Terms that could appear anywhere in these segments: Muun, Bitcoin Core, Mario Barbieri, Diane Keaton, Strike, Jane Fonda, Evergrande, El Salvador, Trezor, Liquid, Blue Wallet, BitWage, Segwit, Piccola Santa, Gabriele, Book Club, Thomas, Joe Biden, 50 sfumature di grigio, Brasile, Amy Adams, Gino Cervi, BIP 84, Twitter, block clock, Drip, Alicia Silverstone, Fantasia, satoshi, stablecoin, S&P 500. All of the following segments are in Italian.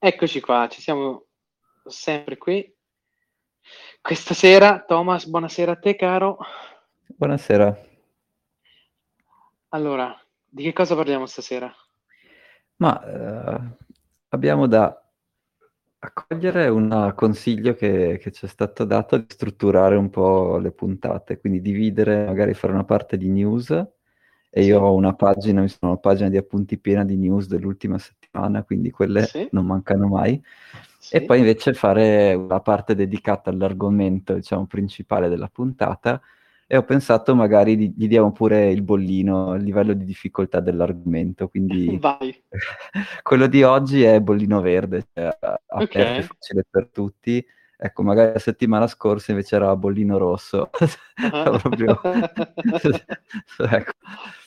Eccoci qua, ci siamo sempre qui. Questa sera, Thomas, buonasera a te, caro. Buonasera. Allora, di che cosa parliamo stasera? Ma abbiamo da accogliere un consiglio che ci è stato dato di strutturare un po' le puntate, quindi dividere, magari fare una parte di news, e io ho una pagina, mi sono una pagina di appunti piena di news dell'ultima settimana, quindi quelle non mancano mai, e poi invece fare una parte dedicata all'argomento, diciamo, principale della puntata, e ho pensato magari gli diamo pure il bollino, il livello di difficoltà dell'argomento, quindi quello di oggi è bollino verde, cioè aperto, facile per tutti. Ecco, magari la settimana scorsa invece era bollino rosso. Proprio... ecco.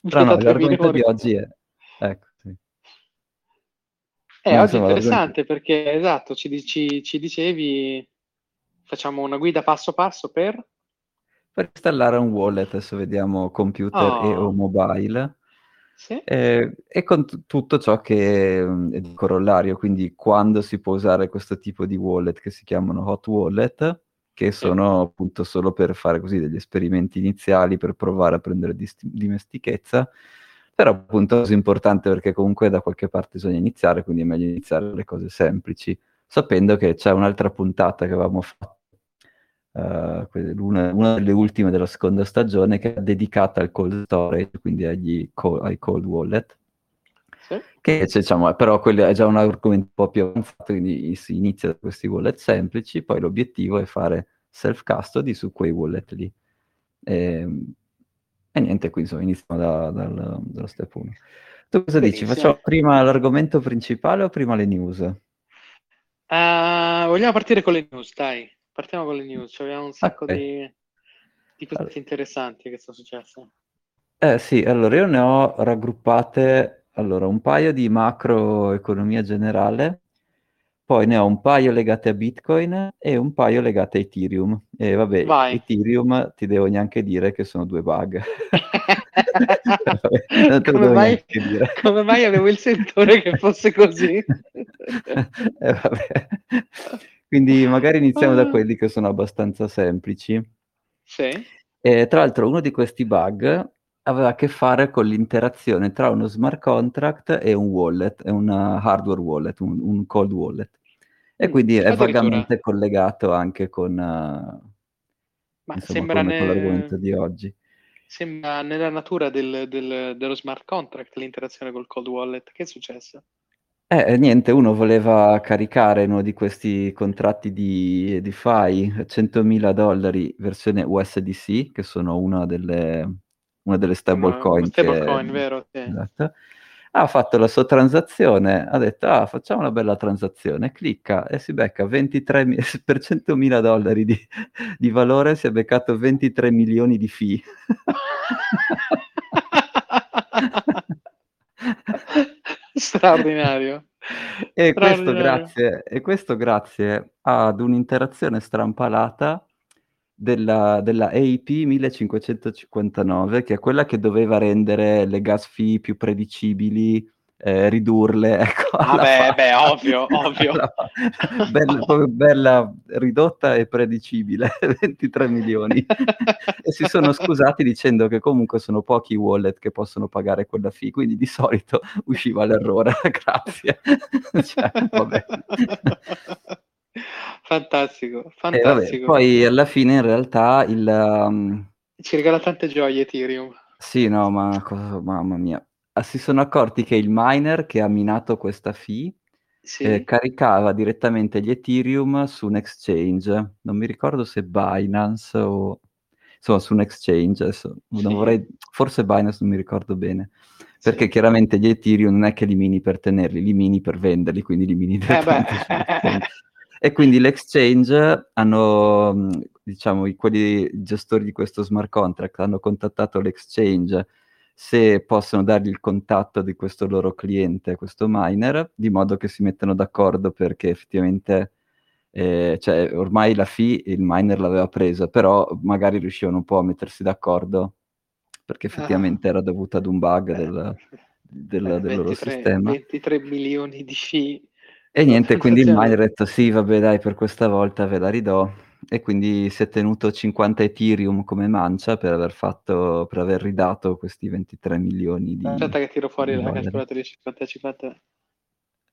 Però no, l'argomento di oggi è... Ecco, sì. Oggi insomma, è interessante perché, esatto, ci dicevi, facciamo una guida passo passo per... Per installare un wallet, adesso vediamo computer e o mobile, e con tutto ciò che è di corollario, quindi quando si può usare questo tipo di wallet che si chiamano hot wallet, che sono appunto solo per fare così degli esperimenti iniziali, per provare a prendere dimestichezza, però appunto è importante perché comunque da qualche parte bisogna iniziare, quindi è meglio iniziare le cose semplici, sapendo che c'è un'altra puntata che avevamo fatto, una delle ultime della seconda stagione, che è dedicata al cold storage, quindi ai cold wallet, che diciamo, però quello è già un argomento un po' più avanzato, quindi si inizia da questi wallet semplici, poi l'obiettivo è fare self custody su quei wallet lì, e niente, quindi insomma iniziamo dallo step 1. Tu cosa dici? Facciamo prima l'argomento principale o prima le news? Vogliamo partire con le news, dai. Partiamo con le news, cioè abbiamo un sacco di cose interessanti che sono successe. Allora io ne ho raggruppate, allora, un paio di macroeconomia generale, poi ne ho un paio legate a Bitcoin e un paio legate a Ethereum. E vabbè, Ethereum ti devo neanche dire che sono due bug. Come mai avevo il sentore che fosse così? Vabbè. Quindi magari iniziamo da quelli che sono abbastanza semplici. Tra l'altro uno di questi bug aveva a che fare con l'interazione tra uno smart contract e un wallet, è una hardware wallet, un cold wallet. E quindi è vagamente collegato anche con, ma insomma, con l'argomento di oggi. Sembra nella natura dello smart contract l'interazione col cold wallet. Che è successo? Niente, uno voleva caricare in uno di questi contratti di DeFi $100,000 versione USDC, che sono una delle stablecoin. Stablecoin, vero? Esatto. Ha fatto la sua transazione, ha detto, facciamo una bella transazione, clicca e si becca per $100,000 di valore, si è beccato 23 milioni di fee. Straordinario. E questo grazie ad un'interazione strampalata della EIP 1559, che è quella che doveva rendere le gas fee più predicibili, ridurle, ecco, ovvio bella ridotta e predicibile. 23 milioni. E si sono scusati dicendo che comunque sono pochi wallet che possono pagare quella fee, quindi di solito usciva l'errore. Grazie. Cioè, vabbè. Fantastico. Poi alla fine in realtà ci regala tante gioie Ethereum. Sì, no, mamma mia. Si sono accorti che il miner che ha minato questa fee caricava direttamente gli Ethereum su un exchange, non mi ricordo se Binance o insomma su un exchange, forse Binance, non mi ricordo bene, perché chiaramente gli Ethereum non è che li mini per tenerli, li mini per venderli, quindi li mini e quindi l'exchange hanno, diciamo, i gestori di questo smart contract hanno contattato l'exchange se possono dargli il contatto di questo loro cliente, questo miner, di modo che si mettano d'accordo, perché effettivamente cioè, ormai la fee il miner l'aveva presa, però magari riuscivano un po' a mettersi d'accordo, perché effettivamente era dovuta ad un bug del loro sistema. 23 milioni di fee E niente, quindi il miner ha detto sì, vabbè dai, per questa volta ve la ridò, e quindi si è tenuto 50 Ethereum come mancia per aver ridato questi 23 milioni di... Aspetta che tiro fuori la calcolatrice, 50-50.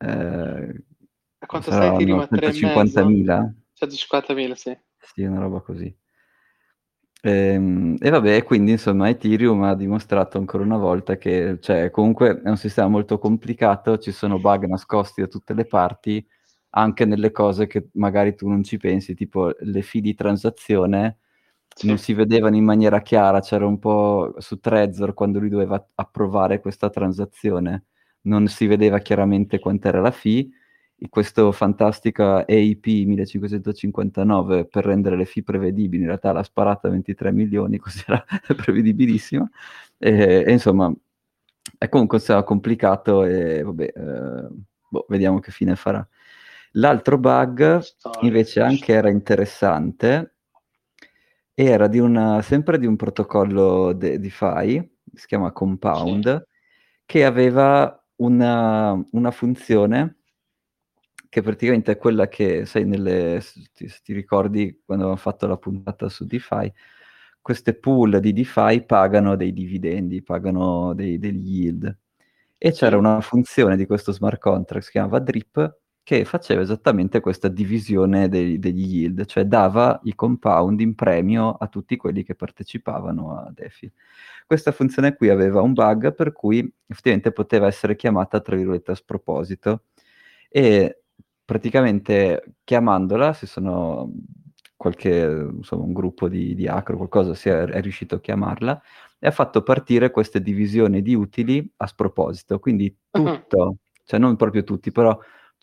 A quanto stai Ethereum? A 3,5? 150.000, sì. Sì, una roba così. E vabbè, quindi insomma Ethereum ha dimostrato ancora una volta che, cioè, comunque è un sistema molto complicato, ci sono bug nascosti da tutte le parti, anche nelle cose che magari tu non ci pensi, tipo le fee di transazione, sì, non si vedevano in maniera chiara, c'era un po' su Trezor quando lui doveva approvare questa transazione, non si vedeva chiaramente quant'era la fee. Questo fantastico EIP 1559 per rendere le fee prevedibili, in realtà l'ha sparata a 23 milioni, così era prevedibilissima, e insomma è comunque un sistema complicato e vabbè, vediamo che fine farà. L'altro bug invece anche era interessante, era sempre di un protocollo DeFi, si chiama Compound, sì, che aveva una funzione che praticamente è quella che, sai, se ti ricordi quando avevamo fatto la puntata su DeFi, queste pool di DeFi pagano dei dividendi, pagano degli yield. E c'era una funzione di questo smart contract, si chiamava Drip, che faceva esattamente questa divisione degli yield, cioè dava i compound in premio a tutti quelli che partecipavano a DeFi. Questa funzione qui aveva un bug per cui effettivamente poteva essere chiamata, tra virgolette, a sproposito, e praticamente chiamandola un gruppo di hacker o qualcosa è riuscito a chiamarla e ha fatto partire queste divisioni di utili a sproposito, quindi cioè non proprio tutti, però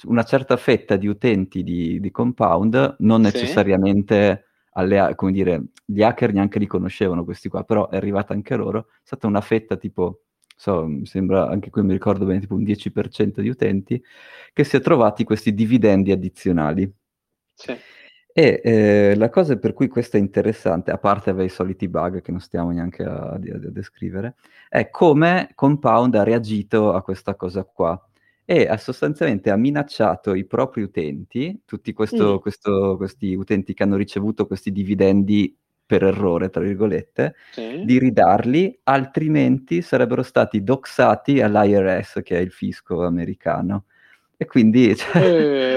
una certa fetta di utenti di Compound, non necessariamente come dire, gli hacker neanche li conoscevano questi qua, però è arrivata anche loro, è stata una fetta tipo mi sembra, anche qui mi ricordo bene, tipo un 10% di utenti che si è trovati questi dividendi addizionali. Sì. E la cosa per cui questa è interessante, a parte i soliti bug che non stiamo neanche a descrivere, è come Compound ha reagito a questa cosa qua e sostanzialmente ha minacciato i propri utenti, tutti questi utenti che hanno ricevuto questi dividendi per errore, tra virgolette, di ridarli, altrimenti sarebbero stati doxati all'IRS, che è il fisco americano. E quindi...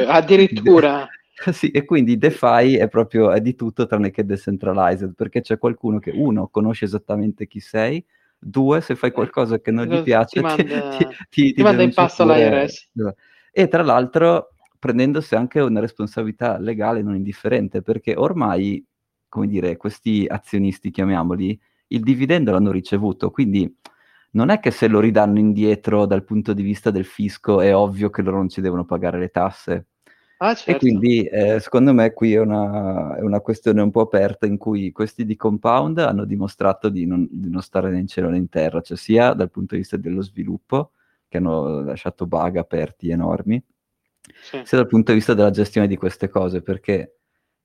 addirittura! Sì, e quindi DeFi è di tutto tranne che decentralized, perché c'è qualcuno che, uno, conosce esattamente chi sei, due, se fai qualcosa che non gli piace, ti manda in passo all'IRS. E tra l'altro, prendendosi anche una responsabilità legale non indifferente, perché ormai... come dire, questi azionisti, chiamiamoli, il dividendo l'hanno ricevuto, quindi non è che se lo ridanno indietro dal punto di vista del fisco è ovvio che loro non ci devono pagare le tasse. Ah, certo. E quindi secondo me qui è una questione un po' aperta in cui questi di Compound hanno dimostrato di non stare né in cielo né in terra, cioè sia dal punto di vista dello sviluppo, che hanno lasciato bug aperti enormi, sia dal punto di vista della gestione di queste cose, perché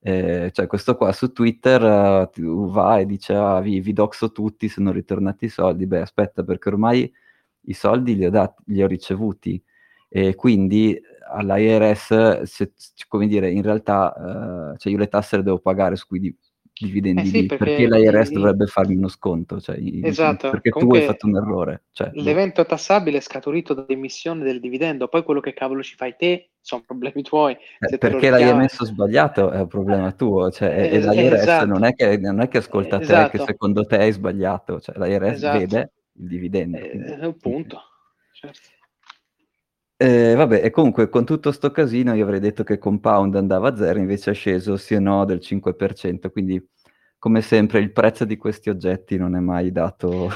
cioè questo qua su Twitter va e dice vi doxo tutti se non ritornate i soldi. Beh, aspetta, perché ormai i soldi li ho ricevuti e quindi all'IRS in realtà cioè io le tasse le devo pagare su quei dividendi, perché l'IRS dovrebbe farmi uno sconto, cioè, esatto, perché comunque tu hai fatto un errore, cioè, l'evento tassabile è scaturito dall'emissione del dividendo, poi quello che cavolo ci fai te sono problemi tuoi, perché l'hai emesso sbagliato è un problema tuo, cioè, e l'IRS non è che ascolta te, che secondo te è sbagliato, cioè l'IRS vede il dividendo, punto, certo. Vabbè, e comunque con tutto sto casino io avrei detto che Compound andava a zero, invece è sceso sì o no del 5%, quindi come sempre il prezzo di questi oggetti non è mai dato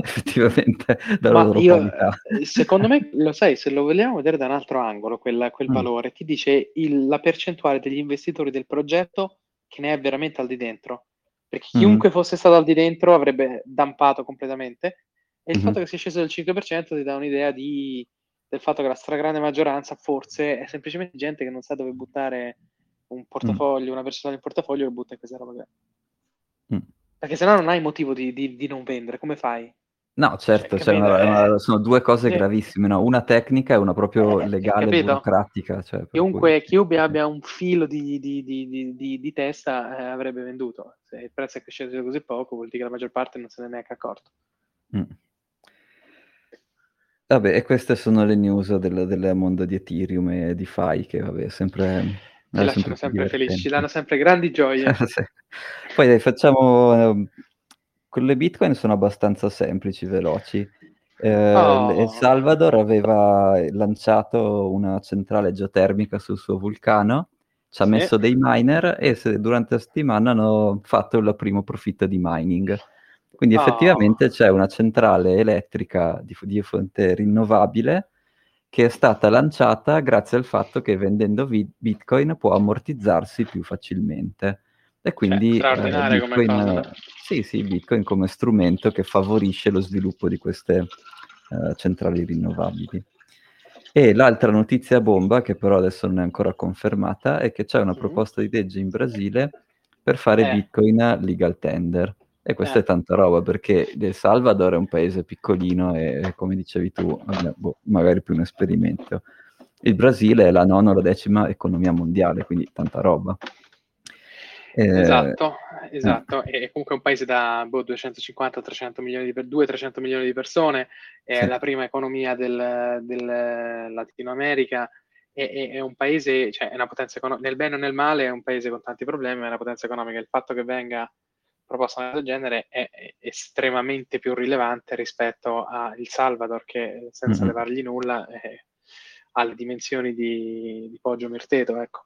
effettivamente dalla loro qualità. Secondo me, lo sai, se lo vogliamo vedere da un altro angolo, quel valore, ti dice la percentuale degli investitori del progetto che ne è veramente al di dentro, perché chiunque fosse stato al di dentro avrebbe dumpato completamente, e il fatto che sia sceso del 5% ti dà un'idea del fatto che la stragrande maggioranza forse è semplicemente gente che non sa dove buttare un portafoglio, una persona in portafoglio che butta in questa roba. Perché sennò non hai motivo di non vendere, come fai? No, certo, cioè, sono due cose gravissime, no? Una tecnica e una proprio legale, burocratica. Cioè, chiunque Cube abbia un filo di testa avrebbe venduto. Se il prezzo è cresciuto così poco, vuol dire che la maggior parte non se ne è neanche accorto. Mm. Vabbè, e queste sono le news del mondo di Ethereum e DeFi, che vabbè, sempre... Ci lasciano sempre felici, ci danno sempre grandi gioie. Sì. Poi dai, facciamo... Quelle Bitcoin sono abbastanza semplici, veloci. El Salvador aveva lanciato una centrale geotermica sul suo vulcano, ci ha messo dei miner e durante la settimana hanno fatto il primo profitto di mining. Quindi effettivamente c'è una centrale elettrica di fonte rinnovabile che è stata lanciata grazie al fatto che vendendo Bitcoin può ammortizzarsi più facilmente. E quindi Bitcoin, Bitcoin come strumento che favorisce lo sviluppo di queste centrali rinnovabili. E l'altra notizia bomba, che però adesso non è ancora confermata, è che c'è una proposta di legge in Brasile per fare Bitcoin legal tender. E questa è tanta roba, perché El Salvador è un paese piccolino e, come dicevi tu, magari più un esperimento. Il Brasile è la nona o la decima economia mondiale, quindi tanta roba. Esatto. E comunque è un paese da 250-300 milioni di 200-300 milioni di persone, è la prima economia del Latino America, è un paese, cioè è una potenza economica, nel bene o nel male è un paese con tanti problemi, è una potenza economica. Il fatto che venga proposta una cosa del genere è estremamente più rilevante rispetto a El Salvador, che senza levargli nulla ha le dimensioni di Poggio Mirteto, ecco.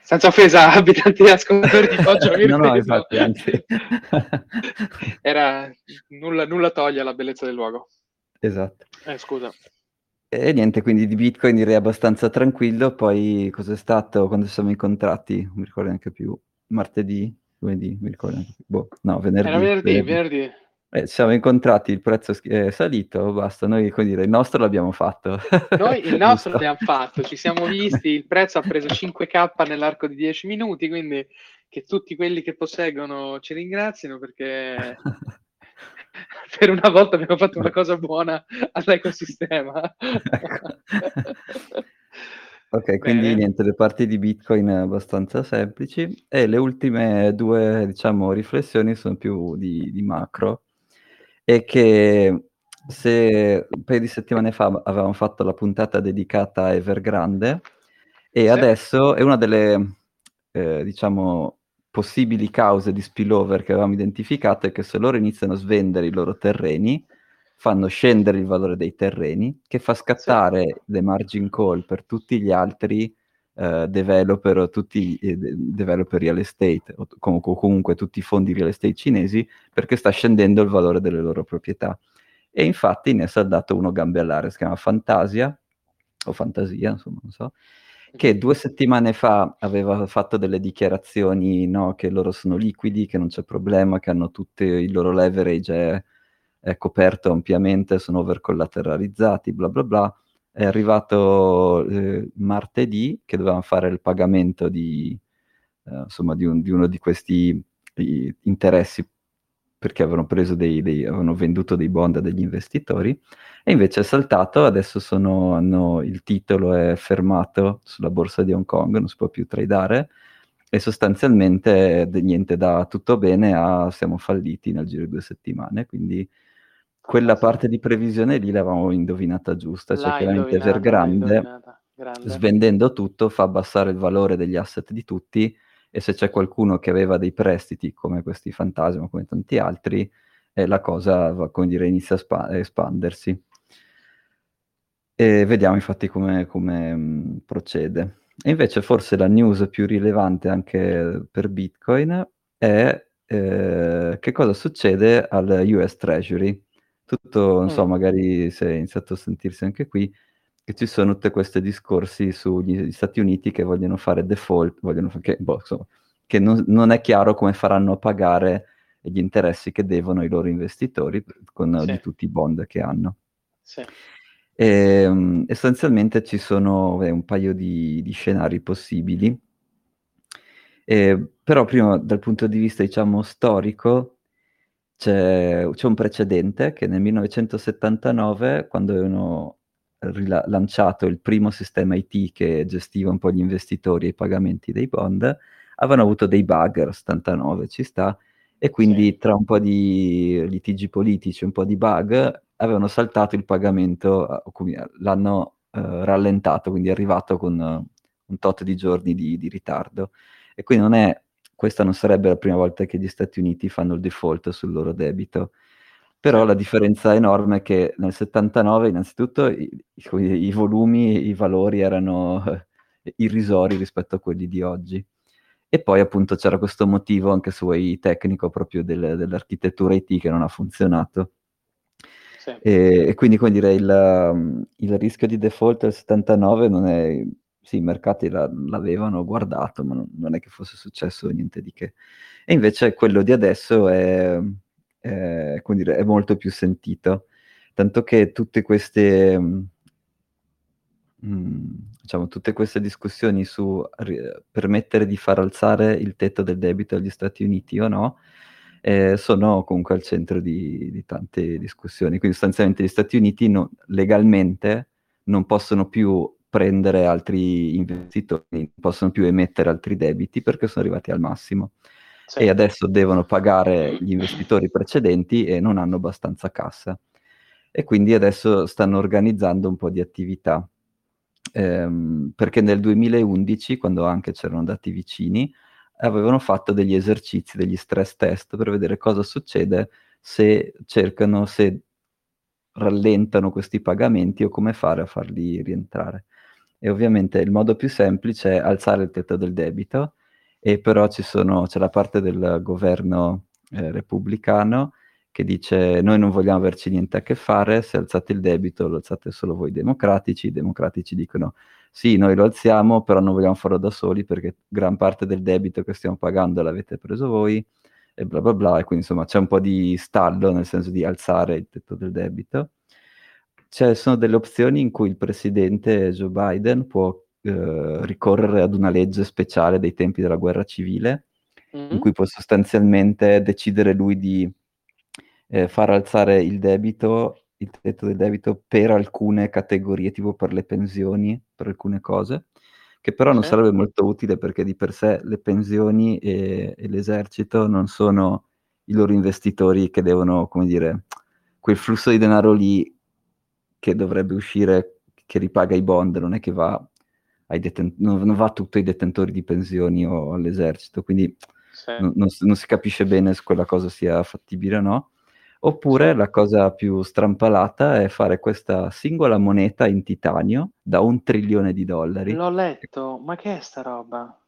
Senza offesa, abitanti e ascoltatori di Poggio Mirteto. No, infatti, anzi. Nulla toglie la bellezza del luogo. Esatto. Scusa. E niente, quindi di Bitcoin direi abbastanza tranquillo. Poi cos'è stato quando ci siamo incontrati? Non mi ricordo neanche più. Martedì? Lunedì? Mi ricordo neanche più. Venerdì. Era venerdì. Ci siamo incontrati, il prezzo è salito, basta. Noi, come dire, il nostro l'abbiamo fatto. Noi il nostro l'abbiamo fatto, ci siamo visti, il prezzo ha preso 5.000 nell'arco di 10 minuti, quindi che tutti quelli che posseggono ci ringrazino, perché... Per una volta abbiamo fatto una cosa buona all'ecosistema. Ok, quindi niente, le parti di Bitcoin abbastanza semplici. E le ultime due, diciamo, riflessioni sono più di macro. E che se un paio di settimane fa avevamo fatto la puntata dedicata a Evergrande, e adesso è una delle, diciamo... possibili cause di spillover che avevamo identificato è che se loro iniziano a svendere i loro terreni, fanno scendere il valore dei terreni, che fa scattare le margin call per tutti gli altri developer o tutti developer real estate, o comunque tutti i fondi real estate cinesi, perché sta scendendo il valore delle loro proprietà. E infatti ne è saldato uno gambellare, si chiama Fantasia, o Fantasia, insomma, non so, che 2 settimane fa aveva fatto delle dichiarazioni, no, che loro sono liquidi, che non c'è problema, che hanno tutto il loro leverage è coperto ampiamente, sono overcollateralizzati, bla bla bla. È arrivato martedì, che dovevano fare il pagamento di uno di questi interessi, perché avevano preso avevano venduto dei bond a degli investitori, e invece è saltato. Adesso il titolo è fermato sulla borsa di Hong Kong, non si può più tradare, e sostanzialmente niente, da tutto bene a siamo falliti nel giro di 2 settimane. Quindi quella parte di previsione lì l'avevamo indovinata giusta, cioè chiaramente Evergrande, svendendo tutto, fa abbassare il valore degli asset di tutti, e se c'è qualcuno che aveva dei prestiti come questi Fantasma, come tanti altri, la cosa va, come dire, inizia a espandersi. E vediamo infatti come procede. E invece forse la news più rilevante anche per Bitcoin è che cosa succede al US Treasury. Tutto, non so, magari si è iniziato a sentirsi anche qui, che ci sono tutti questi discorsi sugli Stati Uniti che vogliono fare default, che non è chiaro come faranno a pagare gli interessi che devono i loro investitori di tutti i bond che hanno. Sì. E, essenzialmente ci sono un paio di scenari possibili, Però prima, dal punto di vista, diciamo, storico, c'è un precedente che nel 1979, quando avevano lanciato il primo sistema IT che gestiva un po' gli investitori e i pagamenti dei bond, avevano avuto dei bug, 79 ci sta, e quindi sì, tra un po' di litigi politici, un po' di bug, avevano saltato il pagamento, l'hanno rallentato, quindi è arrivato con un tot di giorni di ritardo. E quindi questa non sarebbe la prima volta che gli Stati Uniti fanno il default sul loro debito. Però la differenza enorme è che nel 79 innanzitutto i volumi, i valori erano irrisori rispetto a quelli di oggi. E poi appunto c'era questo motivo, anche se vuoi tecnico, proprio dell'architettura IT che non ha funzionato. Sì. E quindi, come dire, il rischio di default del 79 non è... Sì, i mercati l'avevano guardato, ma non è che fosse successo niente di che. E invece quello di adesso è molto più sentito, tanto che tutte queste, diciamo, tutte queste discussioni su permettere di far alzare il tetto del debito agli Stati Uniti o no, sono comunque al centro di tante discussioni. Quindi sostanzialmente gli Stati Uniti legalmente non possono più prendere altri investitori, non possono più emettere altri debiti perché sono arrivati al massimo, sì, e adesso devono pagare gli investitori precedenti e non hanno abbastanza cassa, e quindi adesso stanno organizzando un po' di attività, perché nel 2011, quando anche c'erano dati vicini, avevano fatto degli esercizi, degli stress test per vedere cosa succede se rallentano questi pagamenti o come fare a farli rientrare. E ovviamente il modo più semplice è alzare il tetto del debito, e però c'è la parte del governo repubblicano che dice: noi non vogliamo averci niente a che fare, se alzate il debito lo alzate solo voi democratici. I democratici dicono: sì, noi lo alziamo, però non vogliamo farlo da soli perché gran parte del debito che stiamo pagando l'avete preso voi, e bla bla bla. E quindi insomma c'è un po' di stallo nel senso di alzare il tetto del debito. Sono delle opzioni in cui il presidente Joe Biden può ricorrere ad una legge speciale dei tempi della guerra civile, in cui può sostanzialmente decidere lui di far alzare il tetto del debito per alcune categorie, tipo per le pensioni, per alcune cose, che però non sarebbe molto utile perché di per sé le pensioni e l'esercito non sono i loro investitori che devono, come dire, quel flusso di denaro lì che dovrebbe uscire, che ripaga i bond, non è che va ai non va tutto ai detentori di pensioni o all'esercito, quindi sì, non si capisce bene se quella cosa sia fattibile o no. Oppure sì, la cosa più strampalata è fare questa singola moneta in titanio da $1 trilione. L'ho letto, ma che è sta roba?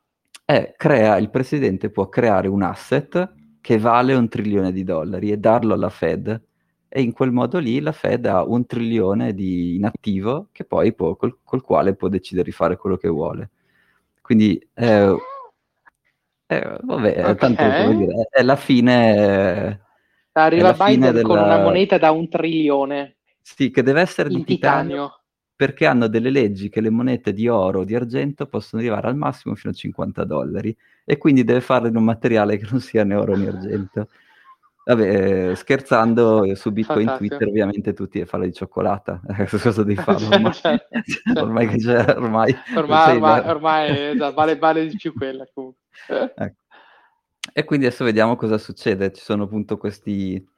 Il presidente può creare un asset che vale $1 trilione e darlo alla Fed, e in quel modo lì la Fed ha $1 trilione in attivo che poi col quale può decidere di fare quello che vuole. Quindi vabbè, okay, tanto come dire, è la fine, arriva Biden con una moneta da $1 trilione, sì, che deve essere di titanio, perché hanno delle leggi che le monete di oro o di argento possono arrivare al massimo fino a $50, e quindi deve farlo in un materiale che non sia né oro né argento. Vabbè, scherzando, su Bitcoin Twitter ovviamente tutti fanno di cioccolata, cosa devi fare ormai? Certo. Ormai che c'è, ormai esatto, vale di più quella comunque. Ecco. E quindi adesso vediamo cosa succede. Ci sono appunto questi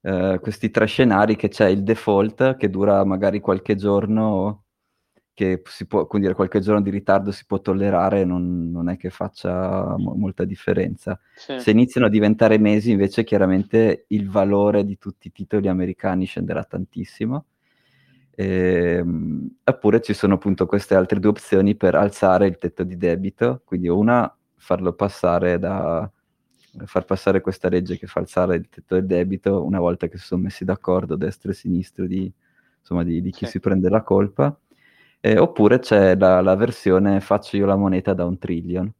tre scenari: che c'è il default che dura magari qualche giorno, che si può, quindi qualche giorno di ritardo si può tollerare, non è che faccia molta differenza. Sì. Se iniziano a diventare mesi, invece, chiaramente il valore di tutti i titoli americani scenderà tantissimo. Oppure ci sono appunto queste altre due opzioni per alzare il tetto di debito, quindi una, far passare questa legge che fa alzare il tetto del debito una volta che si sono messi d'accordo destra e sinistra di chi sì, si prende la colpa. Oppure c'è la versione faccio io la moneta da $1 trilione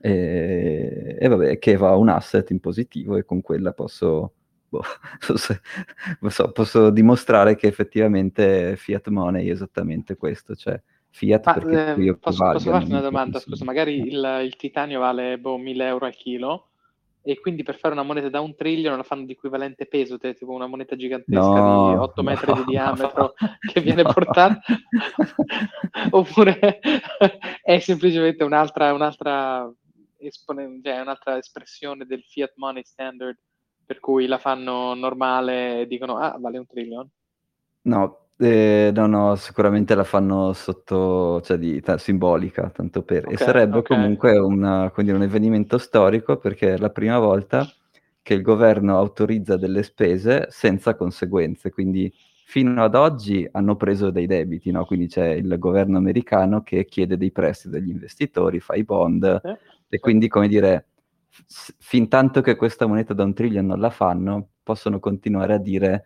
e vabbè, che va un asset in positivo, e con quella posso dimostrare che effettivamente fiat money è esattamente questo, cioè fiat, perché posso farti una domanda? Scusa, magari il titanio vale 1.000 euro al chilo, e quindi per fare una moneta da 1 trilione la fanno di equivalente peso, tipo una moneta gigantesca di 8 metri di diametro che viene portata, oppure è semplicemente un'altra espressione del fiat money standard, per cui la fanno normale e dicono vale 1 trilione? No, sicuramente la fanno sotto, cioè simbolica, tanto per... Okay, e sarebbe comunque un avvenimento storico, perché è la prima volta che il governo autorizza delle spese senza conseguenze. Quindi fino ad oggi hanno preso dei debiti, no? Quindi c'è il governo americano che chiede dei prestiti dagli investitori, fa i bond, e quindi, come dire, fin tanto che questa moneta da 1 trilione non la fanno, possono continuare a dire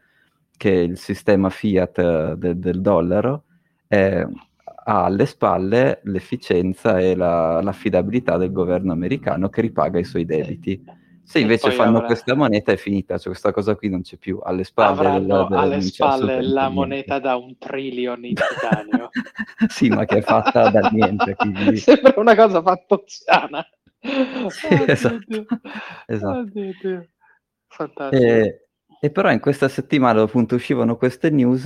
che il sistema fiat del dollaro ha alle spalle l'efficienza e l'affidabilità del governo americano che ripaga i suoi debiti. Se invece fanno questa moneta è finita, cioè questa cosa qui non c'è più, alle spalle la moneta da 1 trilione in titanio. Sì, ma che è fatta da niente, quindi sembra una cosa fattoziana. Sì, esatto. Oddio. Fantastico. E però in questa settimana, appunto, uscivano queste news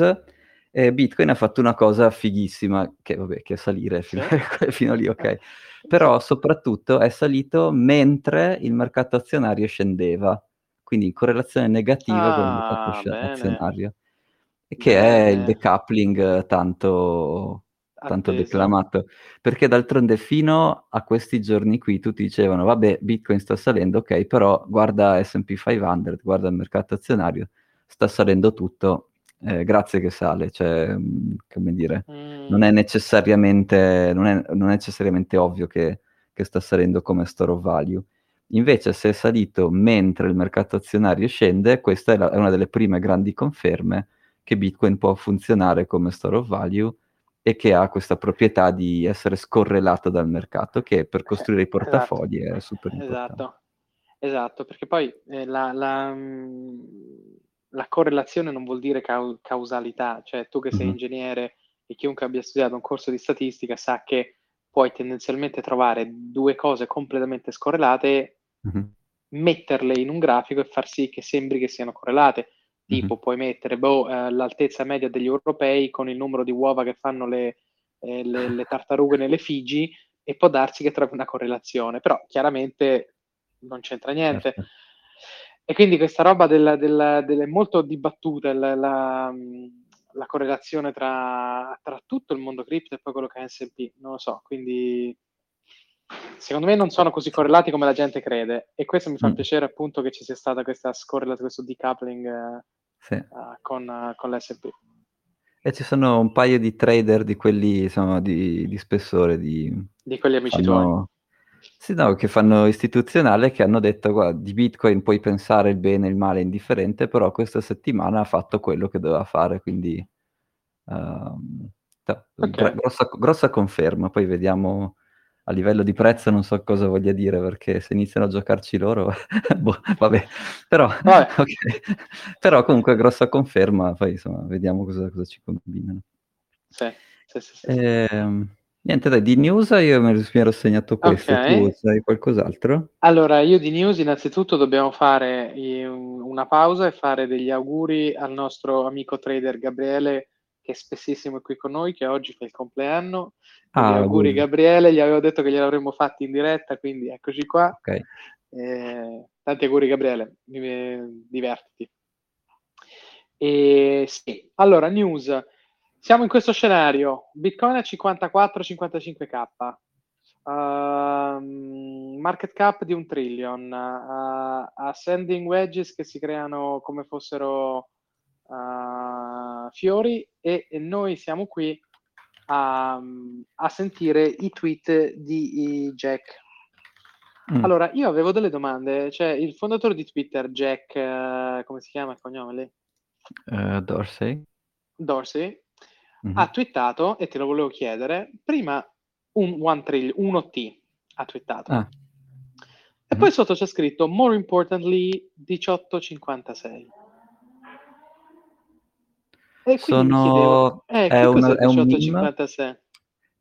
e Bitcoin ha fatto una cosa fighissima, che è salire fino lì, ok. Però soprattutto è salito mentre il mercato azionario scendeva, quindi in correlazione negativa con il mercato azionario, che è il decoupling tanto declamato. Perché d'altronde fino a questi giorni qui tutti dicevano vabbè, Bitcoin sta salendo, ok, però guarda S&P 500, guarda il mercato azionario, sta salendo tutto, grazie che sale, cioè come dire, non è necessariamente ovvio che sta salendo come store of value. Invece se è salito mentre il mercato azionario scende, questa è una delle prime grandi conferme che Bitcoin può funzionare come store of value e che ha questa proprietà di essere scorrelato dal mercato, che per costruire i portafogli è super importante. Esatto, perché poi la correlazione non vuol dire causalità, cioè tu che sei ingegnere e chiunque abbia studiato un corso di statistica sa che puoi tendenzialmente trovare due cose completamente scorrelate, metterle in un grafico e far sì che sembri che siano correlate. Tipo puoi mettere l'altezza media degli europei con il numero di uova che fanno le tartarughe nelle Figi, e può darsi che trovi una correlazione, però chiaramente non c'entra niente. Certo. E quindi questa roba è molto dibattuta, la correlazione tra tutto il mondo cripto e poi quello che è S&P, non lo so, quindi secondo me non sono così correlati come la gente crede, e questo mi fa piacere, appunto, che ci sia stata questa scorrelazione, questo decoupling con l'S&P. E ci sono un paio di trader di quelli, insomma, di spessore, di quelli amici tuoi. Sì, no, che fanno istituzionale, che hanno detto guarda, di Bitcoin puoi pensare il bene e il male indifferente, però questa settimana ha fatto quello che doveva fare, quindi grossa conferma. Poi vediamo a livello di prezzo, non so cosa voglia dire, perché se iniziano a giocarci loro vabbè. Però. Okay. Però comunque grossa conferma, poi insomma vediamo cosa ci combinano. Sì. Niente, dai, di news io mi ero segnato questo. Okay. Tu sai qualcos'altro? Allora, io di news innanzitutto dobbiamo fare una pausa e fare degli auguri al nostro amico trader Gabriele, che è spessissimo qui con noi, che oggi fa il compleanno. Gli auguri Gabriele, gli avevo detto che gliel'avremmo fatti in diretta, quindi eccoci qua. Okay. Tanti auguri Gabriele, divertiti. E sì, allora news, siamo in questo scenario, Bitcoin a 54-55k, market cap di 1 trillion, ascending wedges che si creano come fossero fiori, e noi siamo qui a sentire i tweet di Jack. Allora, io avevo delle domande, cioè il fondatore di Twitter, Jack, come si chiama il cognome lì? Dorsey ha twittato, e te lo volevo chiedere, prima un 1T ha twittato, e poi sotto c'è scritto more importantly 1856. E sono... mi chiedevo, è un meme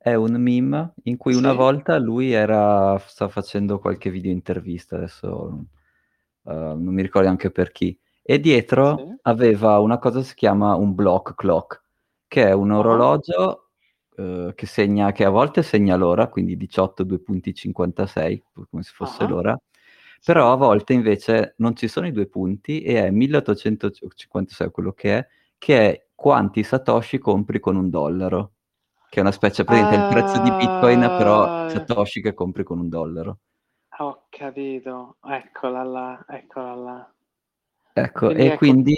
È un meme in cui una volta lui stava facendo qualche video intervista, adesso non mi ricordo neanche per chi, e dietro aveva una cosa che si chiama un block clock, che è un orologio che a volte segna l'ora, quindi 18:02.56, come se fosse l'ora, però a volte invece non ci sono i due punti e è 1856 quello che è quanti satoshi compri con $1. Che è una specie, presente il prezzo di Bitcoin, però satoshi che compri con $1. Ho capito, eccola là. Ecco, quindi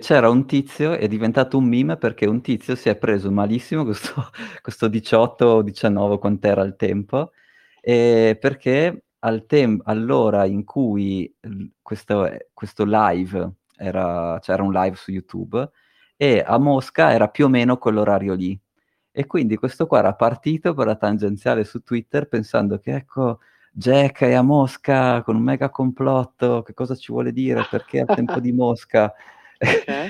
c'era un tizio, è diventato un meme perché un tizio si è preso malissimo questo 18 o 19, quant'era il tempo, perché all'ora in cui questo live, era un live su YouTube, e a Mosca era più o meno quell'orario lì. E quindi questo qua era partito per la tangenziale su Twitter pensando che ecco Jack è a Mosca con un mega complotto, che cosa ci vuole dire, perché al tempo di Mosca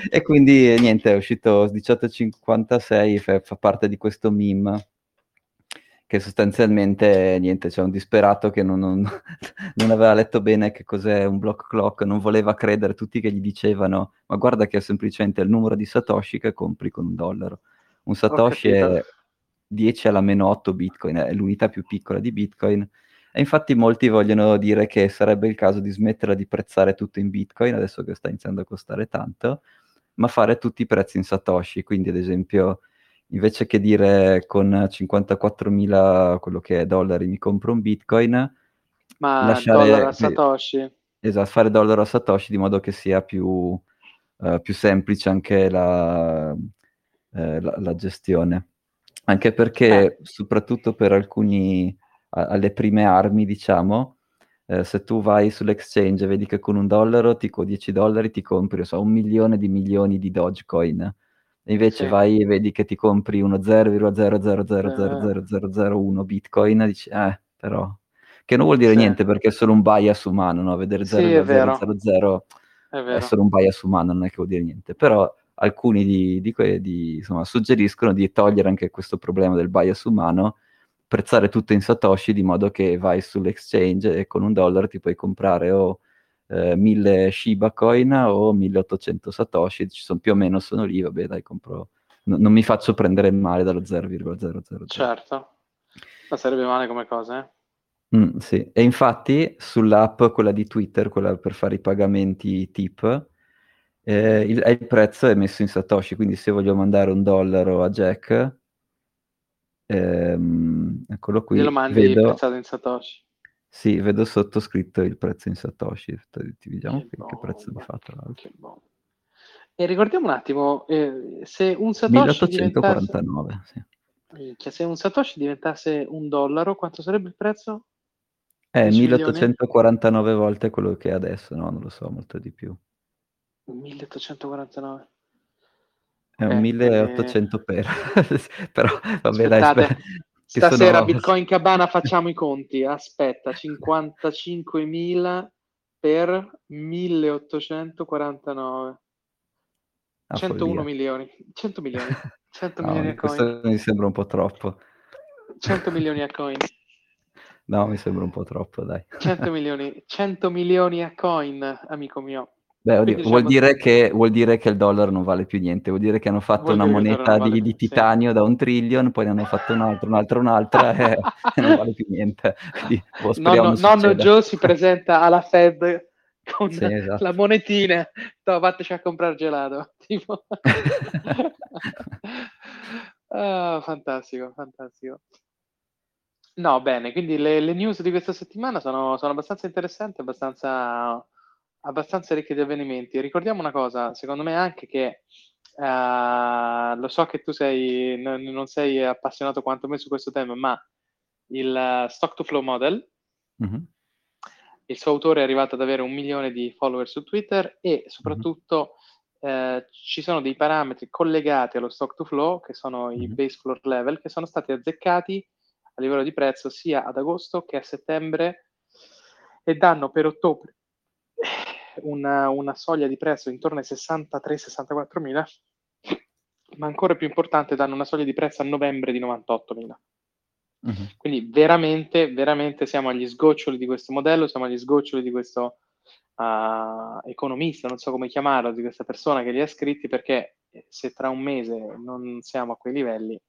e quindi niente, è uscito 18:56, fa parte di questo meme che sostanzialmente niente, c'è un disperato che non aveva letto bene che cos'è un block clock, non voleva credere tutti che gli dicevano ma guarda che è semplicemente il numero di satoshi che compri con $1. Un satoshi è 10⁻⁸ Bitcoin, è l'unità più piccola di Bitcoin, e infatti molti vogliono dire che sarebbe il caso di smetterla di prezzare tutto in Bitcoin, adesso che sta iniziando a costare tanto, ma fare tutti i prezzi in satoshi, quindi ad esempio invece che dire con 54.000 quello che è $, mi compro un Bitcoin, ma lasciare dollaro a satoshi. Esatto, fare dollaro a satoshi di modo che sia più semplice anche la gestione, anche perché soprattutto per alcuni alle prime armi, diciamo, se tu vai sull'exchange e vedi che con $1 con $10 ti compri un milione di milioni di Dogecoin, e invece vai e vedi che ti compri uno 0,0000001 Bitcoin, dici però che non vuol dire niente perché è solo un bias umano, no? Vedere 0,000 è solo un bias umano, non è che vuol dire niente, però alcuni insomma, suggeriscono di togliere anche questo problema del bias umano, prezzare tutto in satoshi di modo che vai sull'exchange e con $1 ti puoi comprare o 1000 Shiba Coin o 1800 satoshi, ci sono più o meno, sono lì, vabbè dai, compro, non mi faccio prendere male dallo 0,000. Certo, ma sarebbe male come cosa, eh? Sì, e infatti sull'app, quella di Twitter, quella per fare i pagamenti tip, il prezzo è messo in satoshi, quindi se voglio mandare $1 a Jack, eccolo qui, glielo mandi, vedo, prezzato in satoshi. Sì, vedo sottoscritto il prezzo in satoshi, ti vediamo che prezzo l'ho fatto, e ricordiamo un attimo, se un satoshi 1849 se un satoshi diventasse $1, quanto sarebbe il prezzo? 1849 milioni? Volte quello che è adesso, no? Non lo so, molto di più. 1849 è un 1800 per però vabbè, aspettate, dai, stasera sono... Bitcoin Cabana, facciamo i conti, aspetta, 55.000 per 1849, 100 milioni milioni a coin. Questo mi sembra un po' troppo, 100 milioni a coin, no, mi sembra un po' troppo, dai. 100 milioni a coin, amico mio. Beh, vuol dire che il dollaro non vale più niente, vuol dire che hanno fatto una moneta di titanio da un trillion, poi ne hanno fatto un'altra e non vale più niente. Quindi, nonno Joe si presenta alla Fed con la monetina, vatteci a comprare gelato, tipo. Fantastico. No, bene, quindi le news di questa settimana sono abbastanza interessanti, abbastanza ricche di avvenimenti. Ricordiamo una cosa, secondo me anche che lo so che tu non sei appassionato quanto me su questo tema, ma il stock to flow model, il suo autore è arrivato ad avere 1 milione di follower su Twitter, e soprattutto ci sono dei parametri collegati allo stock to flow che sono i base floor level, che sono stati azzeccati a livello di prezzo sia ad agosto che a settembre, e danno per ottobre una soglia di prezzo intorno ai 63-64 mila, ma ancora più importante danno una soglia di prezzo a novembre di 98 mila. Quindi veramente siamo agli sgoccioli di questo modello, siamo agli sgoccioli di questo economista, non so come chiamarlo, di questa persona che li ha scritti, perché se tra un mese non siamo a quei livelli,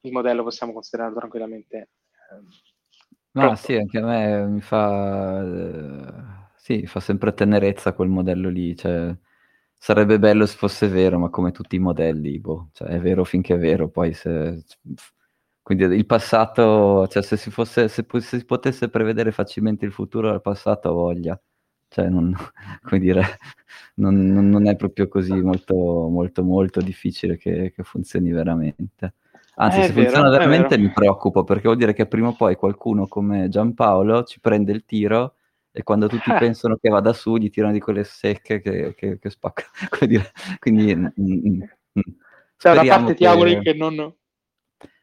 il modello possiamo considerarlo tranquillamente pronto. No, sì, anche a me mi fa fa sempre tenerezza quel modello lì, cioè sarebbe bello se fosse vero, ma come tutti i modelli, cioè è vero finché è vero, poi se... Quindi il passato, cioè se si potesse prevedere facilmente il futuro del passato, voglia. Cioè non è proprio così molto difficile che funzioni veramente. Anzi, se funziona veramente mi preoccupo, perché vuol dire che prima o poi qualcuno come Giampaolo ci prende il tiro e quando tutti pensano che vada su gli tirano di quelle secche che spacca. Quindi cioè, da parte ti auguri che non...